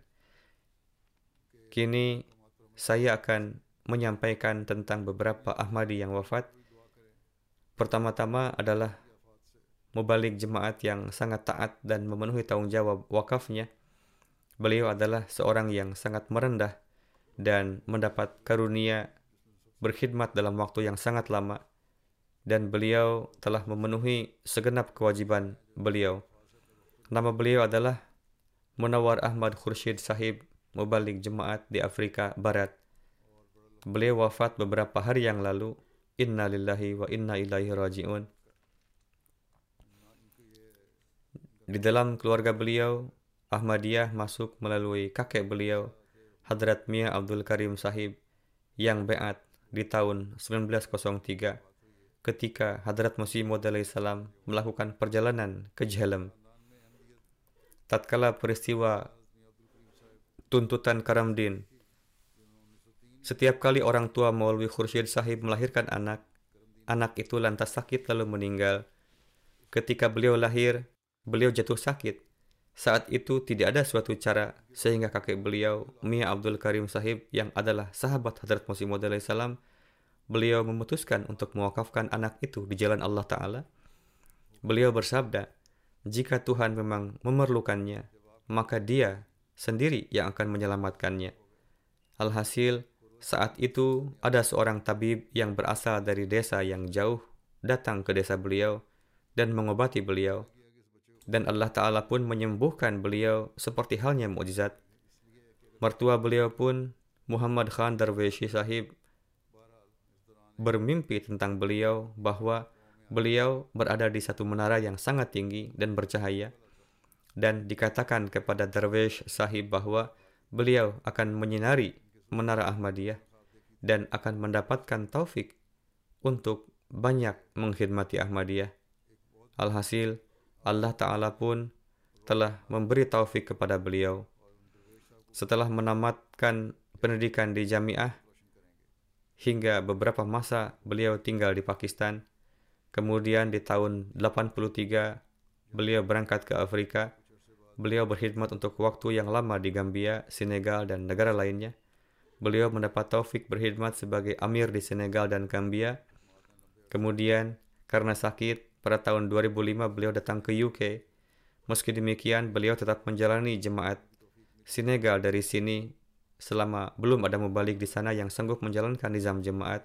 Kini, saya akan menyampaikan tentang beberapa Ahmadi yang wafat. Pertama-tama adalah mubalig jemaat yang sangat taat dan memenuhi tanggung jawab wakafnya. Beliau adalah seorang yang sangat merendah dan mendapat karunia berkhidmat dalam waktu yang sangat lama. dan beliau telah memenuhi segenap kewajiban beliau. Nama beliau adalah Munawar Ahmad Khursyid Sahib, Mubalik Jemaat di Afrika Barat. Beliau wafat beberapa hari yang lalu. Inna lillahi wa inna ilaihi raji'un. Di dalam keluarga beliau, Ahmadiyah masuk melalui kakek beliau, Hadrat Mia Abdul Karim Sahib, yang beat di tahun seribu sembilan ratus tiga ketika Hadrat Masimu D A W. Melakukan perjalanan ke Jhelum. Tatkala peristiwa tuntutan Karamdin, setiap kali orang tua Maulwi Khursyid Sahib melahirkan anak, anak itu lantas sakit lalu meninggal. Ketika beliau lahir, beliau jatuh sakit. Saat itu tidak ada suatu cara sehingga kakek beliau, Mia Abdul Karim Sahib, yang adalah sahabat Hadrat Masimu D A W, beliau memutuskan untuk mewakafkan anak itu di jalan Allah Ta'ala. Beliau bersabda, jika Tuhan memang memerlukannya, maka Dia sendiri yang akan menyelamatkannya. Alhasil, saat itu ada seorang tabib yang berasal dari desa yang jauh datang ke desa beliau dan mengobati beliau. Dan Allah Ta'ala pun menyembuhkan beliau seperti halnya mukjizat. Mertua beliau pun, Muhammad Khan Darweshi Sahib, bermimpi tentang beliau bahwa beliau berada di satu menara yang sangat tinggi dan bercahaya. Dan dikatakan kepada Darwesh Sahib bahwa beliau akan menyinari Menara Ahmadiyah dan akan mendapatkan taufik untuk banyak mengkhidmati Ahmadiyah. Alhasil, Allah Ta'ala pun telah memberi taufik kepada beliau. Setelah menamatkan pendidikan di Jami'ah, hingga beberapa masa beliau tinggal di Pakistan. Kemudian di tahun delapan puluh tiga, beliau berangkat ke Afrika. Beliau berkhidmat untuk waktu yang lama di Gambia, Senegal, dan negara lainnya. Beliau mendapat taufik berkhidmat sebagai amir di Senegal dan Gambia. Kemudian, karena sakit, pada tahun dua ribu lima beliau datang ke U K. Meski demikian, beliau tetap menjalani jemaat Senegal dari sini selama belum ada mubalik di sana yang sanggup menjalankan nizam jemaat.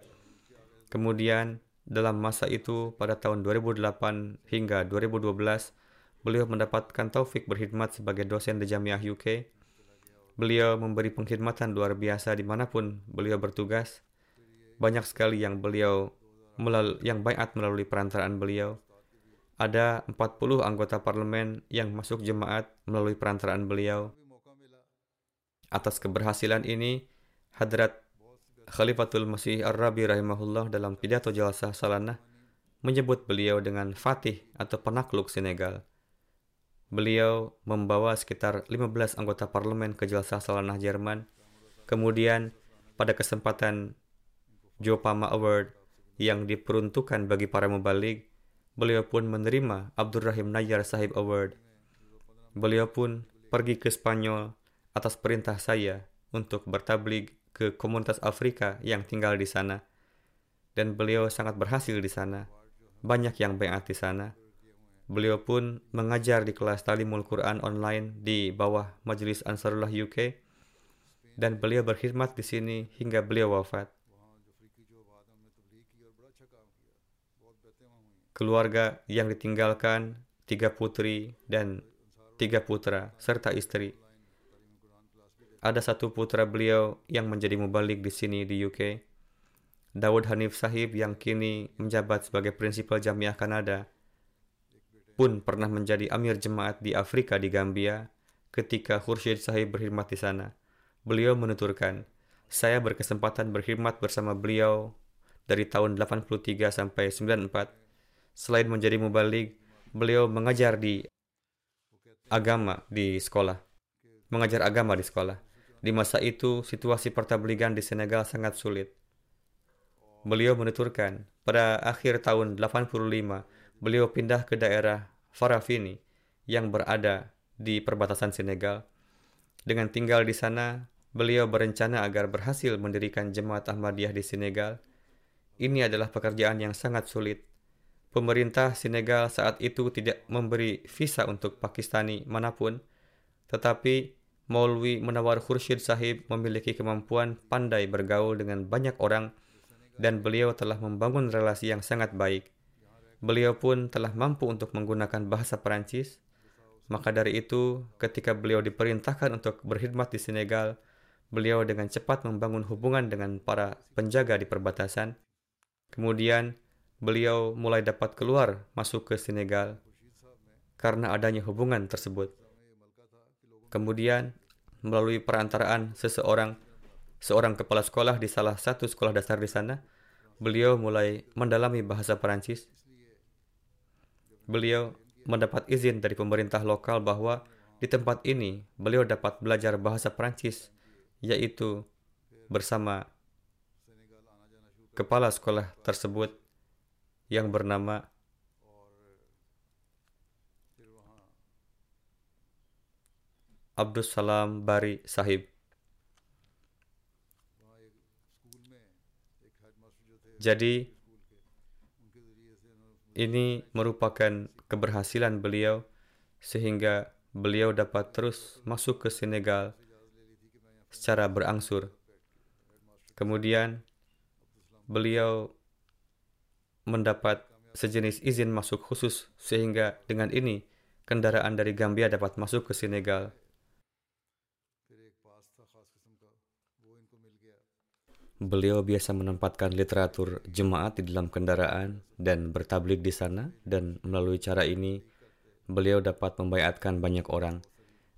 Kemudian, dalam masa itu, pada tahun dua ribu delapan hingga dua ribu dua belas, beliau mendapatkan taufik berkhidmat sebagai dosen di Jami'ah U K. Beliau memberi pengkhidmatan luar biasa dimanapun beliau bertugas. Banyak sekali yang beliau melal- yang baiat melalui perantaraan beliau. Ada empat puluh anggota parlemen yang masuk jemaat melalui perantaraan beliau. Atas keberhasilan ini, Hadrat Khalifatul Masih Ar-Rabi rahimahullah dalam pidato jalsah salanah menyebut beliau dengan Fatih atau penakluk Senegal. Beliau membawa sekitar lima belas anggota parlemen ke Jalsah Salanah Jerman. Kemudian, pada kesempatan Jopama Award yang diperuntukkan bagi para mubalik, beliau pun menerima Abdurrahim Nayyar Sahib Award. Beliau pun pergi ke Spanyol atas perintah saya untuk bertabligh ke komunitas Afrika yang tinggal di sana. Dan beliau sangat berhasil di sana. Banyak yang baiat di sana. Beliau pun mengajar di kelas Talimul Quran online di bawah Majelis Ansarullah U K dan beliau berkhidmat di sini hingga beliau wafat. Keluarga yang ditinggalkan, tiga putri dan tiga putra serta istri. Ada satu putra beliau yang menjadi mubalik di sini di U K, Daud Hanif Sahib, yang kini menjabat sebagai prinsipal Jamiah Kanada, pun pernah menjadi amir jemaat di Afrika di Gambia ketika Khursyid Sahib berkhidmat di sana. Beliau menuturkan, saya berkesempatan berkhidmat bersama beliau dari tahun delapan puluh tiga sampai sembilan puluh empat. Selain menjadi mubalik, beliau mengajar di agama di sekolah. Mengajar agama di sekolah. Di masa itu, situasi pertabligan di Senegal sangat sulit. Beliau menuturkan, pada akhir tahun delapan puluh lima, beliau pindah ke daerah Farafini yang berada di perbatasan Senegal. Dengan tinggal di sana, beliau berencana agar berhasil mendirikan jemaat Ahmadiyah di Senegal. Ini adalah pekerjaan yang sangat sulit. Pemerintah Senegal saat itu tidak memberi visa untuk Pakistani manapun, tetapi Maulwi Munawar Khursyid Sahib memiliki kemampuan pandai bergaul dengan banyak orang dan beliau telah membangun relasi yang sangat baik. Beliau pun telah mampu untuk menggunakan bahasa Perancis. Maka dari itu, ketika beliau diperintahkan untuk berkhidmat di Senegal, beliau dengan cepat membangun hubungan dengan para penjaga di perbatasan. Kemudian, beliau mulai dapat keluar masuk ke Senegal karena adanya hubungan tersebut. Kemudian, melalui perantaraan seseorang, seorang kepala sekolah di salah satu sekolah dasar di sana, beliau mulai mendalami bahasa Perancis. Beliau mendapat izin dari pemerintah lokal bahwa di tempat ini beliau dapat belajar bahasa Perancis, yaitu bersama kepala sekolah tersebut yang bernama Abdul Salam Bari Sahib. Jadi, ini merupakan keberhasilan beliau sehingga beliau dapat terus masuk ke Senegal secara berangsur. Kemudian, beliau mendapat sejenis izin masuk khusus sehingga dengan ini kendaraan dari Gambia dapat masuk ke Senegal. Beliau biasa menempatkan literatur jemaat di dalam kendaraan dan bertabligh di sana, dan melalui cara ini beliau dapat membaiatkan banyak orang.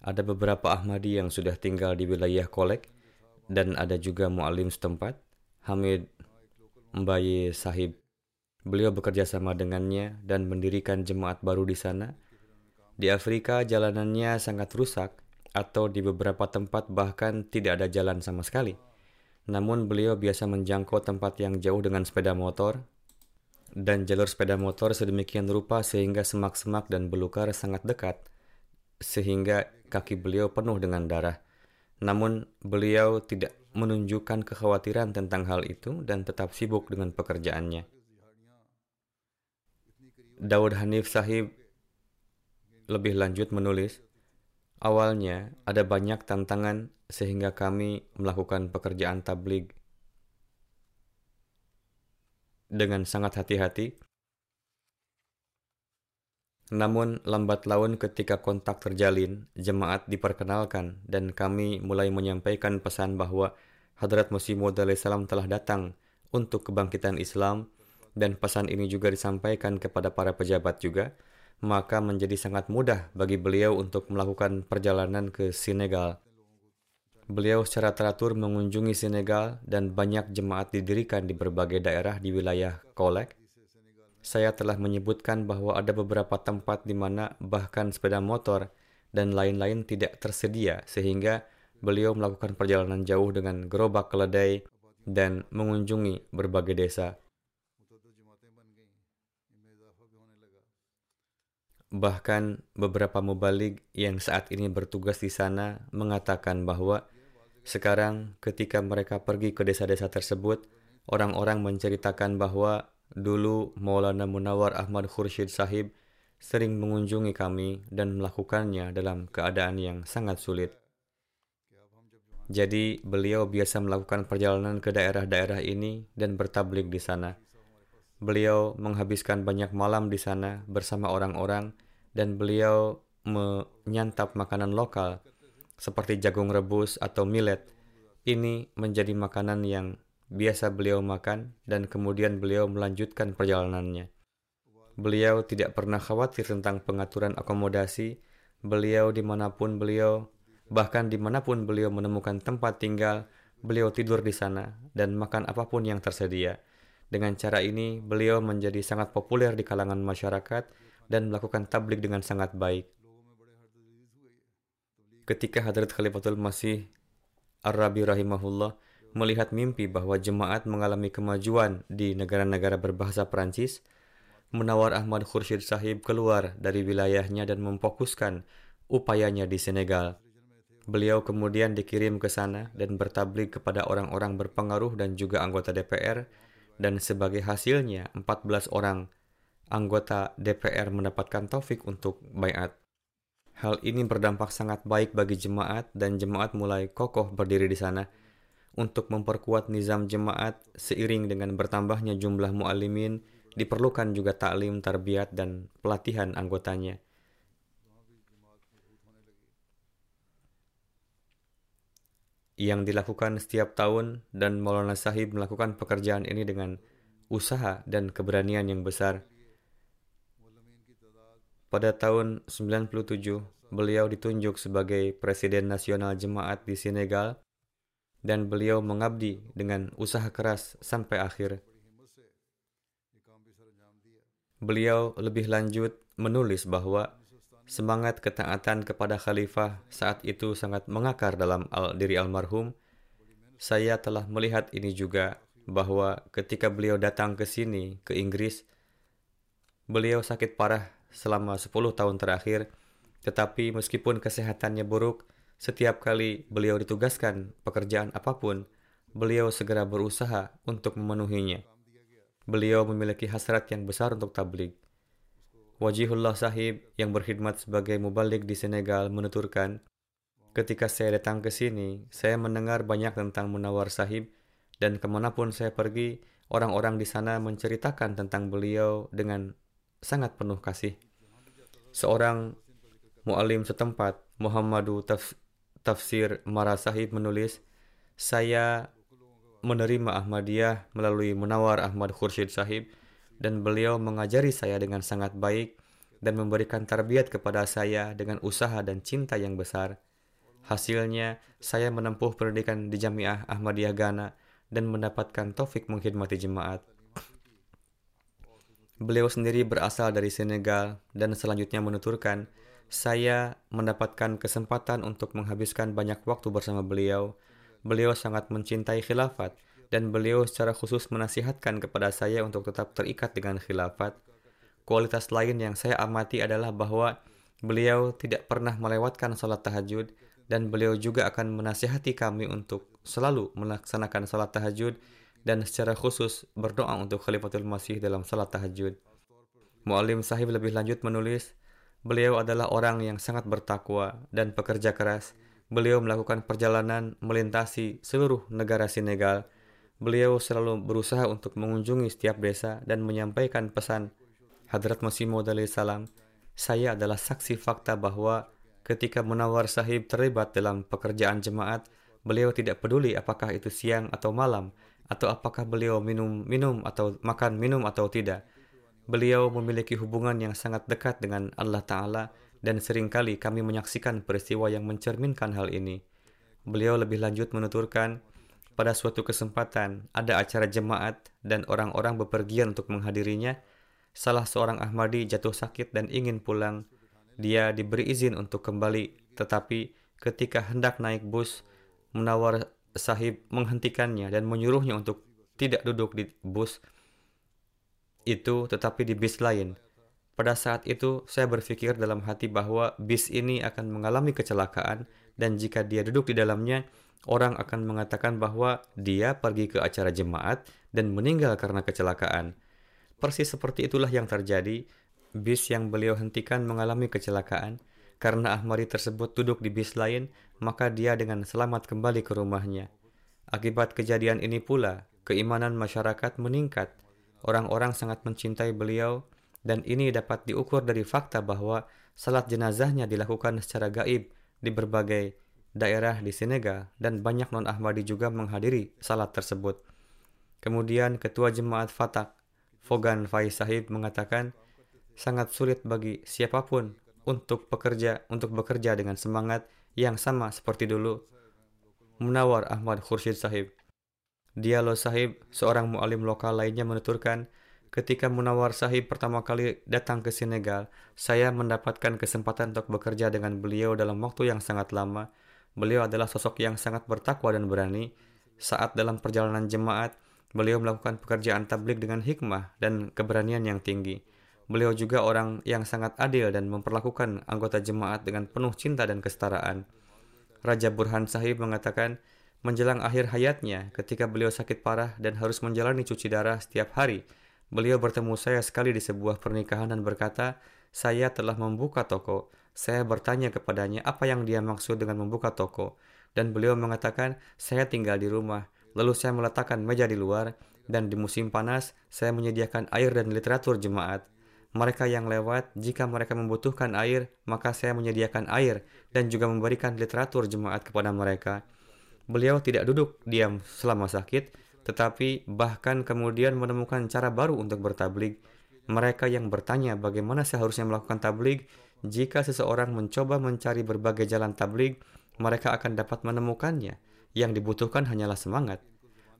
Ada beberapa Ahmadi yang sudah tinggal di wilayah Kolek dan ada juga mu'alim setempat, Hamid Mbaye Sahib. Beliau bekerja sama dengannya dan mendirikan jemaat baru di sana. Di Afrika jalanannya sangat rusak atau di beberapa tempat bahkan tidak ada jalan sama sekali. Namun beliau biasa menjangkau tempat yang jauh dengan sepeda motor dan jalur sepeda motor sedemikian rupa sehingga semak-semak dan belukar sangat dekat sehingga kaki beliau penuh dengan darah. Namun beliau tidak menunjukkan kekhawatiran tentang hal itu dan tetap sibuk dengan pekerjaannya. Daud Hanif Sahib lebih lanjut menulis, awalnya ada banyak tantangan sehingga kami melakukan pekerjaan tabligh dengan sangat hati-hati. Namun lambat laun ketika kontak terjalin, jemaat diperkenalkan dan kami mulai menyampaikan pesan bahwa Hadrat Masimu D A W telah datang untuk kebangkitan Islam, dan pesan ini juga disampaikan kepada para pejabat juga. Maka menjadi sangat mudah bagi beliau untuk melakukan perjalanan ke Senegal. Beliau secara teratur mengunjungi Senegal dan banyak jemaat didirikan di berbagai daerah di wilayah Kolek. Saya telah menyebutkan bahwa ada beberapa tempat di mana bahkan sepeda motor dan lain-lain tidak tersedia sehingga beliau melakukan perjalanan jauh dengan gerobak keledai dan mengunjungi berbagai desa. Bahkan beberapa mubalig yang saat ini bertugas di sana mengatakan bahwa sekarang ketika mereka pergi ke desa-desa tersebut, orang-orang menceritakan bahwa dulu Maulana Munawar Ahmad Khursyid Sahib sering mengunjungi kami dan melakukannya dalam keadaan yang sangat sulit. Jadi beliau biasa melakukan perjalanan ke daerah-daerah ini dan bertabligh di sana. Beliau menghabiskan banyak malam di sana bersama orang-orang dan beliau menyantap makanan lokal seperti jagung rebus atau millet. Ini menjadi makanan yang biasa beliau makan dan kemudian beliau melanjutkan perjalanannya. Beliau tidak pernah khawatir tentang pengaturan akomodasi. Beliau dimanapun beliau, bahkan dimanapun beliau menemukan tempat tinggal, beliau tidur di sana dan makan apapun yang tersedia. Dengan cara ini, beliau menjadi sangat populer di kalangan masyarakat dan melakukan tabligh dengan sangat baik. Ketika Hadrat Khalifatul Masih Ar-Rabi rahimahullah melihat mimpi bahwa jemaat mengalami kemajuan di negara-negara berbahasa Perancis, Munawar Ahmad Khursyid Sahib keluar dari wilayahnya dan memfokuskan upayanya di Senegal. Beliau kemudian dikirim ke sana dan bertabligh kepada orang-orang berpengaruh dan juga anggota D P R, dan sebagai hasilnya empat belas orang anggota D P R mendapatkan taufik untuk baiat. Hal ini berdampak sangat baik bagi jemaat dan jemaat mulai kokoh berdiri di sana. untuk memperkuat nizam jemaat seiring dengan bertambahnya jumlah mu'allimin, diperlukan juga taklim, tarbiyat, dan pelatihan anggotanya. Yang dilakukan setiap tahun, dan Maulana Sahib melakukan pekerjaan ini dengan usaha dan keberanian yang besar. Pada tahun sembilan puluh tujuh, beliau ditunjuk sebagai Presiden Nasional Jemaat di Senegal, dan beliau mengabdi dengan usaha keras sampai akhir. Beliau lebih lanjut menulis bahwa semangat ketaatan kepada khalifah saat itu sangat mengakar dalam al- diri almarhum. Saya telah melihat ini juga bahwa ketika beliau datang ke sini, ke Inggris, beliau sakit parah selama sepuluh tahun terakhir, tetapi meskipun kesehatannya buruk, setiap kali beliau ditugaskan pekerjaan apapun, beliau segera berusaha untuk memenuhinya. Beliau memiliki hasrat yang besar untuk tabligh. Wajihullah Sahib yang berkhidmat sebagai mubalik di Senegal menuturkan, ketika saya datang ke sini, saya mendengar banyak tentang Munawar Sahib, dan kemanapun saya pergi, orang-orang di sana menceritakan tentang beliau dengan sangat penuh kasih. Seorang mu'alim setempat, Muhammadu Taf- Tafsir Mara Sahib menulis, saya menerima Ahmadiyah melalui Munawar Ahmad Khursyid Sahib, dan beliau mengajari saya dengan sangat baik dan memberikan tarbiyat kepada saya dengan usaha dan cinta yang besar. Hasilnya, saya menempuh pendidikan di Jami'ah Ahmadiyah Ghana dan mendapatkan taufik mengkhidmati jemaat. Beliau sendiri berasal dari Senegal dan selanjutnya menuturkan, saya mendapatkan kesempatan untuk menghabiskan banyak waktu bersama beliau. Beliau sangat mencintai khilafat, dan beliau secara khusus menasihatkan kepada saya untuk tetap terikat dengan khilafat. Kualitas lain yang saya amati adalah bahwa beliau tidak pernah melewatkan salat tahajud, dan beliau juga akan menasihati kami untuk selalu melaksanakan salat tahajud dan secara khusus berdoa untuk Khalifatul Masih dalam salat tahajud. Mu'alim Sahib lebih lanjut menulis, beliau adalah orang yang sangat bertakwa dan pekerja keras. Beliau melakukan perjalanan melintasi seluruh negara Senegal. Beliau selalu berusaha untuk mengunjungi setiap desa dan menyampaikan pesan Hadrat Masimu D A W. Saya adalah saksi fakta bahwa ketika Munawar Sahib terlibat dalam pekerjaan jemaat, beliau tidak peduli apakah itu siang atau malam, atau apakah beliau minum-minum atau makan-minum atau tidak. Beliau memiliki hubungan yang sangat dekat dengan Allah Ta'ala, dan seringkali kami menyaksikan peristiwa yang mencerminkan hal ini. Beliau lebih lanjut menuturkan, pada suatu kesempatan, ada acara jemaat dan orang-orang bepergian untuk menghadirinya. Salah seorang Ahmadi jatuh sakit dan ingin pulang. Dia diberi izin untuk kembali, tetapi ketika hendak naik bus, Munawar Sahib menghentikannya dan menyuruhnya untuk tidak duduk di bus itu, tetapi di bis lain. Pada saat itu, saya berpikir dalam hati bahwa bis ini akan mengalami kecelakaan, dan jika dia duduk di dalamnya, orang akan mengatakan bahwa dia pergi ke acara jemaat dan meninggal karena kecelakaan. Persis seperti itulah yang terjadi. Bis yang beliau hentikan mengalami kecelakaan. Karena Ahmadi tersebut duduk di bis lain, maka dia dengan selamat kembali ke rumahnya. Akibat kejadian ini pula, keimanan masyarakat meningkat. Orang-orang sangat mencintai beliau, dan ini dapat diukur dari fakta bahwa salat jenazahnya dilakukan secara gaib di berbagai daerah di Senegal, dan banyak non-Ahmadi juga menghadiri salat tersebut. Kemudian Ketua Jemaat Fatak, Fogan Faiz Sahib mengatakan, sangat sulit bagi siapapun untuk bekerja, untuk bekerja dengan semangat yang sama seperti dulu. Munawar Ahmad Khursyid Sahib. Dialog Sahib, seorang mu'alim lokal lainnya menuturkan, ketika Munawar Sahib pertama kali datang ke Senegal, saya mendapatkan kesempatan untuk bekerja dengan beliau dalam waktu yang sangat lama. Beliau adalah sosok yang sangat bertakwa dan berani. Saat dalam perjalanan jemaat, beliau melakukan pekerjaan tabligh dengan hikmah dan keberanian yang tinggi. Beliau juga orang yang sangat adil dan memperlakukan anggota jemaat dengan penuh cinta dan kesetaraan. Raja Burhan Sahib mengatakan, menjelang akhir hayatnya, ketika beliau sakit parah dan harus menjalani cuci darah setiap hari, beliau bertemu saya sekali di sebuah pernikahan dan berkata, saya telah membuka toko. Saya bertanya kepadanya apa yang dia maksud dengan membuka toko. dan beliau mengatakan, saya tinggal di rumah, lalu saya meletakkan meja di luar, dan di musim panas, saya menyediakan air dan literatur jemaat. Mereka yang lewat, jika mereka membutuhkan air, maka saya menyediakan air dan juga memberikan literatur jemaat kepada mereka. Beliau tidak duduk diam selama sakit, tetapi bahkan kemudian menemukan cara baru untuk bertabligh. Mereka yang bertanya bagaimana seharusnya melakukan tabligh, jika seseorang mencoba mencari berbagai jalan tabligh, mereka akan dapat menemukannya. Yang dibutuhkan hanyalah semangat.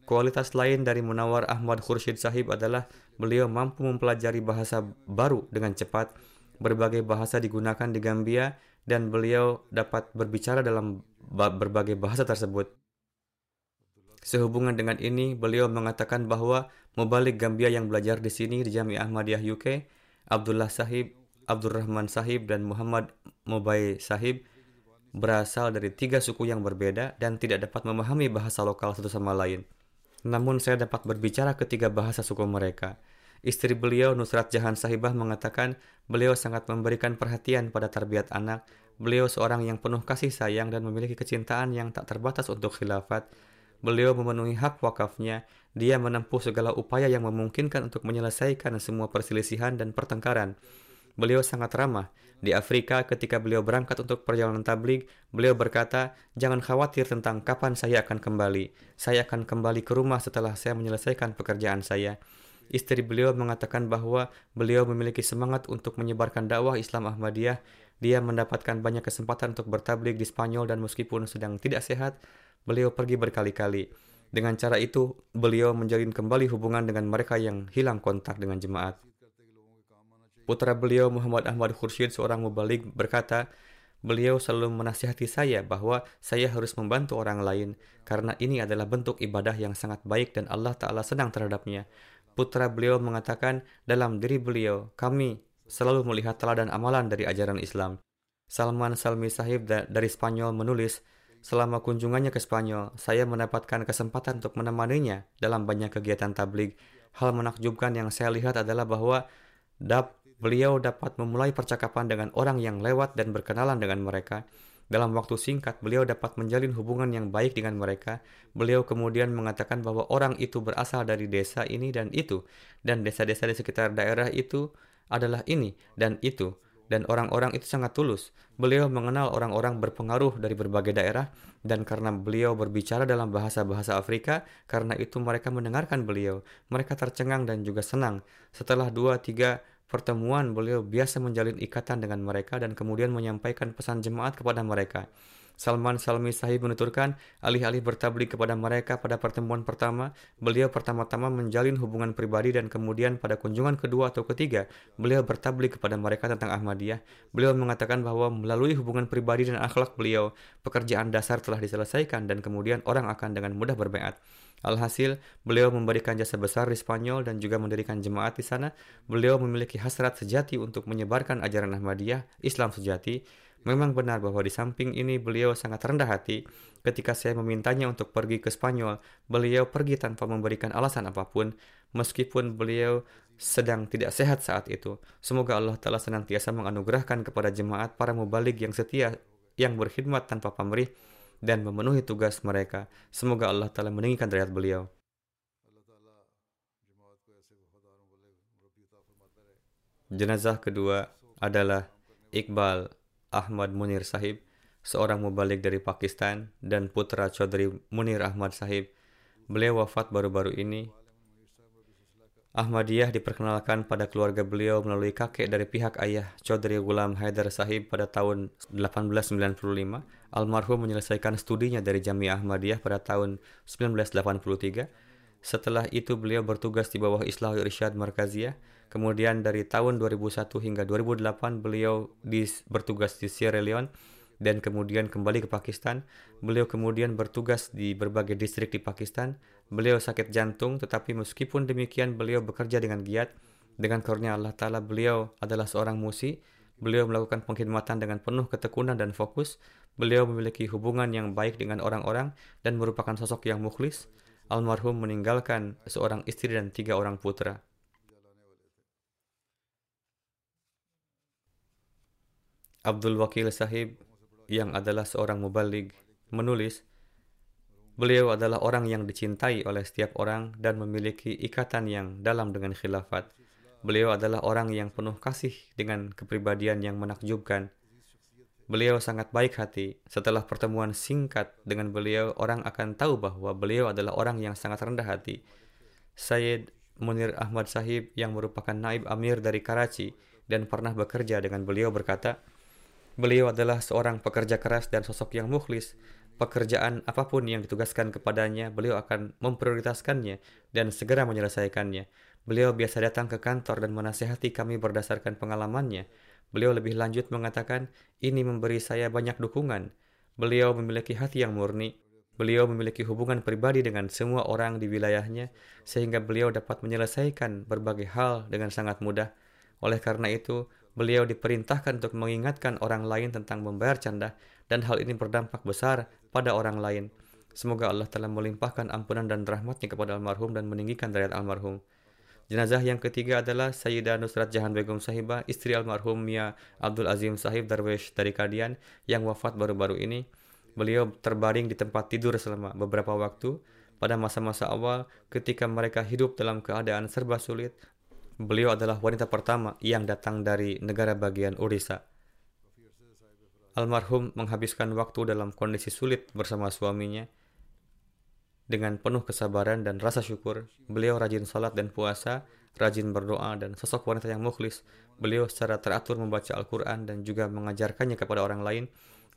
Kualitas lain dari Munawar Ahmad Khursyid Sahib adalah beliau mampu mempelajari bahasa baru dengan cepat. Berbagai bahasa digunakan di Gambia dan beliau dapat berbicara dalam berbagai bahasa tersebut. Sehubungan dengan ini, beliau mengatakan bahwa mubalik Gambia yang belajar di sini di Jami'ah Ahmadiyah U K, Abdullah Sahib, Abdul Rahman Sahib, dan Muhammad Mubai Sahib berasal dari tiga suku yang berbeda dan tidak dapat memahami bahasa lokal satu sama lain. Namun saya dapat berbicara ketiga bahasa suku mereka. Istri beliau, Nusrat Jahan Sahibah, mengatakan beliau sangat memberikan perhatian pada tarbiyat anak. Beliau seorang yang penuh kasih sayang dan memiliki kecintaan yang tak terbatas untuk khilafat. Beliau memenuhi hak wakafnya. Dia menempuh segala upaya yang memungkinkan untuk menyelesaikan semua perselisihan dan pertengkaran. Beliau sangat ramah. Di Afrika, ketika beliau berangkat untuk perjalanan tabligh, beliau berkata, jangan khawatir tentang kapan saya akan kembali. Saya akan kembali ke rumah setelah saya menyelesaikan pekerjaan saya. Istri beliau mengatakan bahwa beliau memiliki semangat untuk menyebarkan dakwah Islam Ahmadiyah. Dia mendapatkan banyak kesempatan untuk bertabligh di Spanyol dan meskipun sedang tidak sehat, beliau pergi berkali-kali. Dengan cara itu, beliau menjalin kembali hubungan dengan mereka yang hilang kontak dengan jemaat. Putra beliau, Muhammad Ahmad Khursyid, seorang mubalik, berkata, beliau selalu menasihati saya bahwa saya harus membantu orang lain karena ini adalah bentuk ibadah yang sangat baik dan Allah Ta'ala senang terhadapnya. Putra beliau mengatakan, dalam diri beliau, kami selalu melihat teladan amalan dari ajaran Islam. Salman Salmi Sahib dari Spanyol menulis, selama kunjungannya ke Spanyol, saya mendapatkan kesempatan untuk menemaninya dalam banyak kegiatan tabligh. Hal menakjubkan yang saya lihat adalah bahwa dap beliau dapat memulai percakapan dengan orang yang lewat dan berkenalan dengan mereka. Dalam waktu singkat, beliau dapat menjalin hubungan yang baik dengan mereka. Beliau kemudian mengatakan bahwa orang itu berasal dari desa ini dan itu, dan desa-desa di sekitar daerah itu adalah ini dan itu, dan orang-orang itu sangat tulus. Beliau mengenal orang-orang berpengaruh dari berbagai daerah, dan karena beliau berbicara dalam bahasa-bahasa Afrika, karena itu mereka mendengarkan beliau. Mereka tercengang dan juga senang. Setelah dua, tiga, pertemuan, beliau biasa menjalin ikatan dengan mereka dan kemudian menyampaikan pesan jemaat kepada mereka. Salman Salmi Sahib menuturkan, alih-alih bertabligh kepada mereka pada pertemuan pertama, beliau pertama-tama menjalin hubungan pribadi dan kemudian pada kunjungan kedua atau ketiga, beliau bertabligh kepada mereka tentang Ahmadiyah. Beliau mengatakan bahwa melalui hubungan pribadi dan akhlak beliau, pekerjaan dasar telah diselesaikan dan kemudian orang akan dengan mudah berbaiat. Alhasil, beliau memberikan jasa besar di Spanyol dan juga mendirikan jemaat di sana. Beliau memiliki hasrat sejati untuk menyebarkan ajaran Ahmadiyah, Islam sejati. Memang benar bahwa di samping ini beliau sangat rendah hati. Ketika saya memintanya untuk pergi ke Spanyol, beliau pergi tanpa memberikan alasan apapun, meskipun beliau sedang tidak sehat saat itu. Semoga Allah Ta'ala senantiasa menganugerahkan kepada jemaat para mubalik yang setia, yang berkhidmat tanpa pamrih, dan memenuhi tugas mereka. Semoga Allah Ta'ala meninggikan derajat beliau. Jenazah kedua adalah Iqbal Ahmad Munir Sahib, seorang mubalik dari Pakistan, dan putra Chaudhry Munir Ahmad Sahib. Beliau wafat baru-baru ini. Ahmadiyah diperkenalkan pada keluarga beliau melalui kakek dari pihak ayah, Chaudhry Ghulam Haidar Sahib, pada tahun delapan belas sembilan puluh lima. Almarhum menyelesaikan studinya dari Jami'ah Ahmadiyah pada tahun seribu sembilan ratus delapan puluh tiga. Setelah itu beliau bertugas di bawah Islah Irsyad Markaziyah. Kemudian dari tahun dua ribu satu hingga dua ribu delapan beliau bertugas di Sierra Leone dan kemudian kembali ke Pakistan. Beliau kemudian bertugas di berbagai distrik di Pakistan. Beliau sakit jantung, tetapi meskipun demikian beliau bekerja dengan giat. Dengan karunia Allah Ta'ala, beliau adalah seorang musi. Beliau melakukan pengkhidmatan dengan penuh ketekunan dan fokus. Beliau memiliki hubungan yang baik dengan orang-orang dan merupakan sosok yang mukhlis. Almarhum meninggalkan seorang istri dan tiga orang putra. Abdul Wakil Sahib, yang adalah seorang mubalig menulis, beliau adalah orang yang dicintai oleh setiap orang dan memiliki ikatan yang dalam dengan khilafat. Beliau adalah orang yang penuh kasih dengan kepribadian yang menakjubkan. Beliau sangat baik hati. Setelah pertemuan singkat dengan beliau, orang akan tahu bahwa beliau adalah orang yang sangat rendah hati. Sayyid Munir Ahmad Sahib yang merupakan naib amir dari Karachi dan pernah bekerja dengan beliau berkata, beliau adalah seorang pekerja keras dan sosok yang mukhlis. Pekerjaan apapun yang ditugaskan kepadanya, beliau akan memprioritaskannya dan segera menyelesaikannya. Beliau biasa datang ke kantor dan menasihati kami berdasarkan pengalamannya. Beliau lebih lanjut mengatakan, ini memberi saya banyak dukungan. Beliau memiliki hati yang murni. Beliau memiliki hubungan pribadi dengan semua orang di wilayahnya, sehingga beliau dapat menyelesaikan berbagai hal dengan sangat mudah. Oleh karena itu, beliau diperintahkan untuk mengingatkan orang lain tentang membayar candah, dan hal ini berdampak besar pada orang lain. Semoga Allah telah melimpahkan ampunan dan rahmatnya kepada almarhum dan meninggikan derajat almarhum. Jenazah yang ketiga adalah Sayyidah Nusrat Jahan Begum Sahibah, istri almarhum Mia Abdul Azim Sahib Darwish dari Kadian yang wafat baru-baru ini. Beliau terbaring di tempat tidur selama beberapa waktu. Pada masa-masa awal, ketika mereka hidup dalam keadaan serba sulit, beliau adalah wanita pertama yang datang dari negara bagian Orissa. Almarhum menghabiskan waktu dalam kondisi sulit bersama suaminya. Dengan penuh kesabaran dan rasa syukur, beliau rajin salat dan puasa, rajin berdoa dan sosok wanita yang mukhlis. Beliau secara teratur membaca Al-Quran dan juga mengajarkannya kepada orang lain.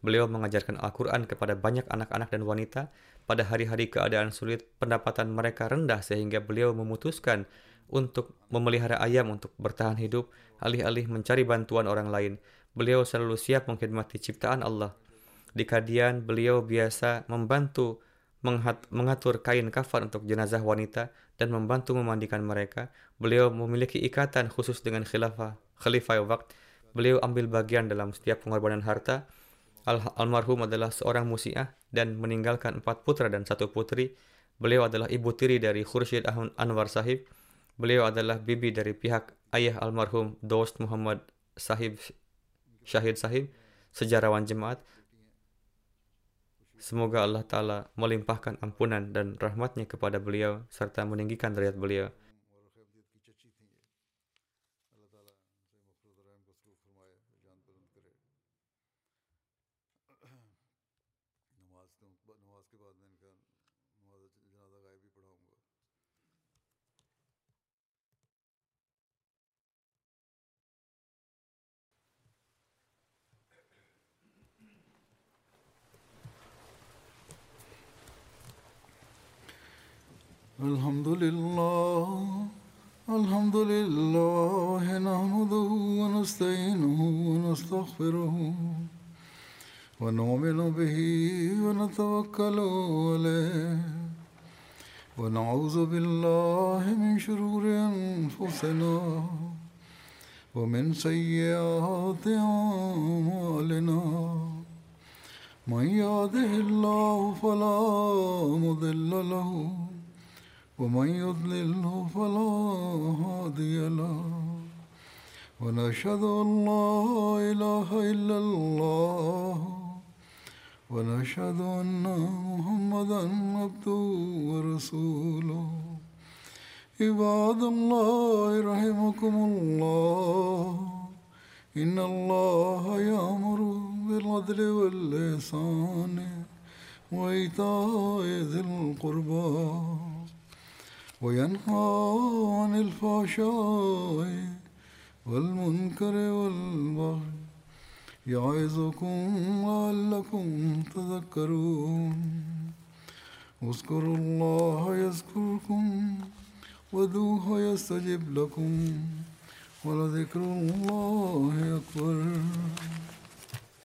Beliau mengajarkan Al-Quran kepada banyak anak-anak dan wanita. Pada hari-hari keadaan sulit, pendapatan mereka rendah sehingga beliau memutuskan untuk memelihara ayam untuk bertahan hidup, alih-alih mencari bantuan orang lain. Beliau selalu siap mengkhidmati ciptaan Allah. Di Kadian, beliau biasa membantu mengatur kain kafan untuk jenazah wanita dan membantu memandikan mereka. Beliau memiliki ikatan khusus dengan khilafah, khalifah waqt. Beliau ambil bagian dalam setiap pengorbanan harta. Al- almarhum adalah seorang musiah dan meninggalkan empat putra dan satu putri. Beliau adalah ibu tiri dari Khursyid Anwar Sahib. Beliau adalah bibi dari pihak ayah almarhum Dost Muhammad Sahib Syahid Sahib, sejarawan jemaat. Semoga Allah Ta'ala melimpahkan ampunan dan rahmatnya kepada beliau serta meninggikan derajat beliau. Alhamdulillah, Alhamdulillah, nahmaduhu wa nasta'inuhu wa nastaghfiruhu wa nu'minu bihi wa natawakkalu alayh wa na'udzu billahi min shururi anfusina wa min sayyi'ati a'malina man yahdihillahu fala mudilla lahu ومن يضلله فلا هادي له ونشهد أن لا إله إلا الله ونشهد أن محمدا عبده ورسوله عباد الله رحمكم الله إن الله يأمر بالعدل والإحسان وإيتاء ذي القربى وينهى عن الفحشاء والمنكر والبغي يعظكم لعلكم تذكرون اذكروا الله يذكركم وادعوه يستجب لكم ولذكر الله أكبر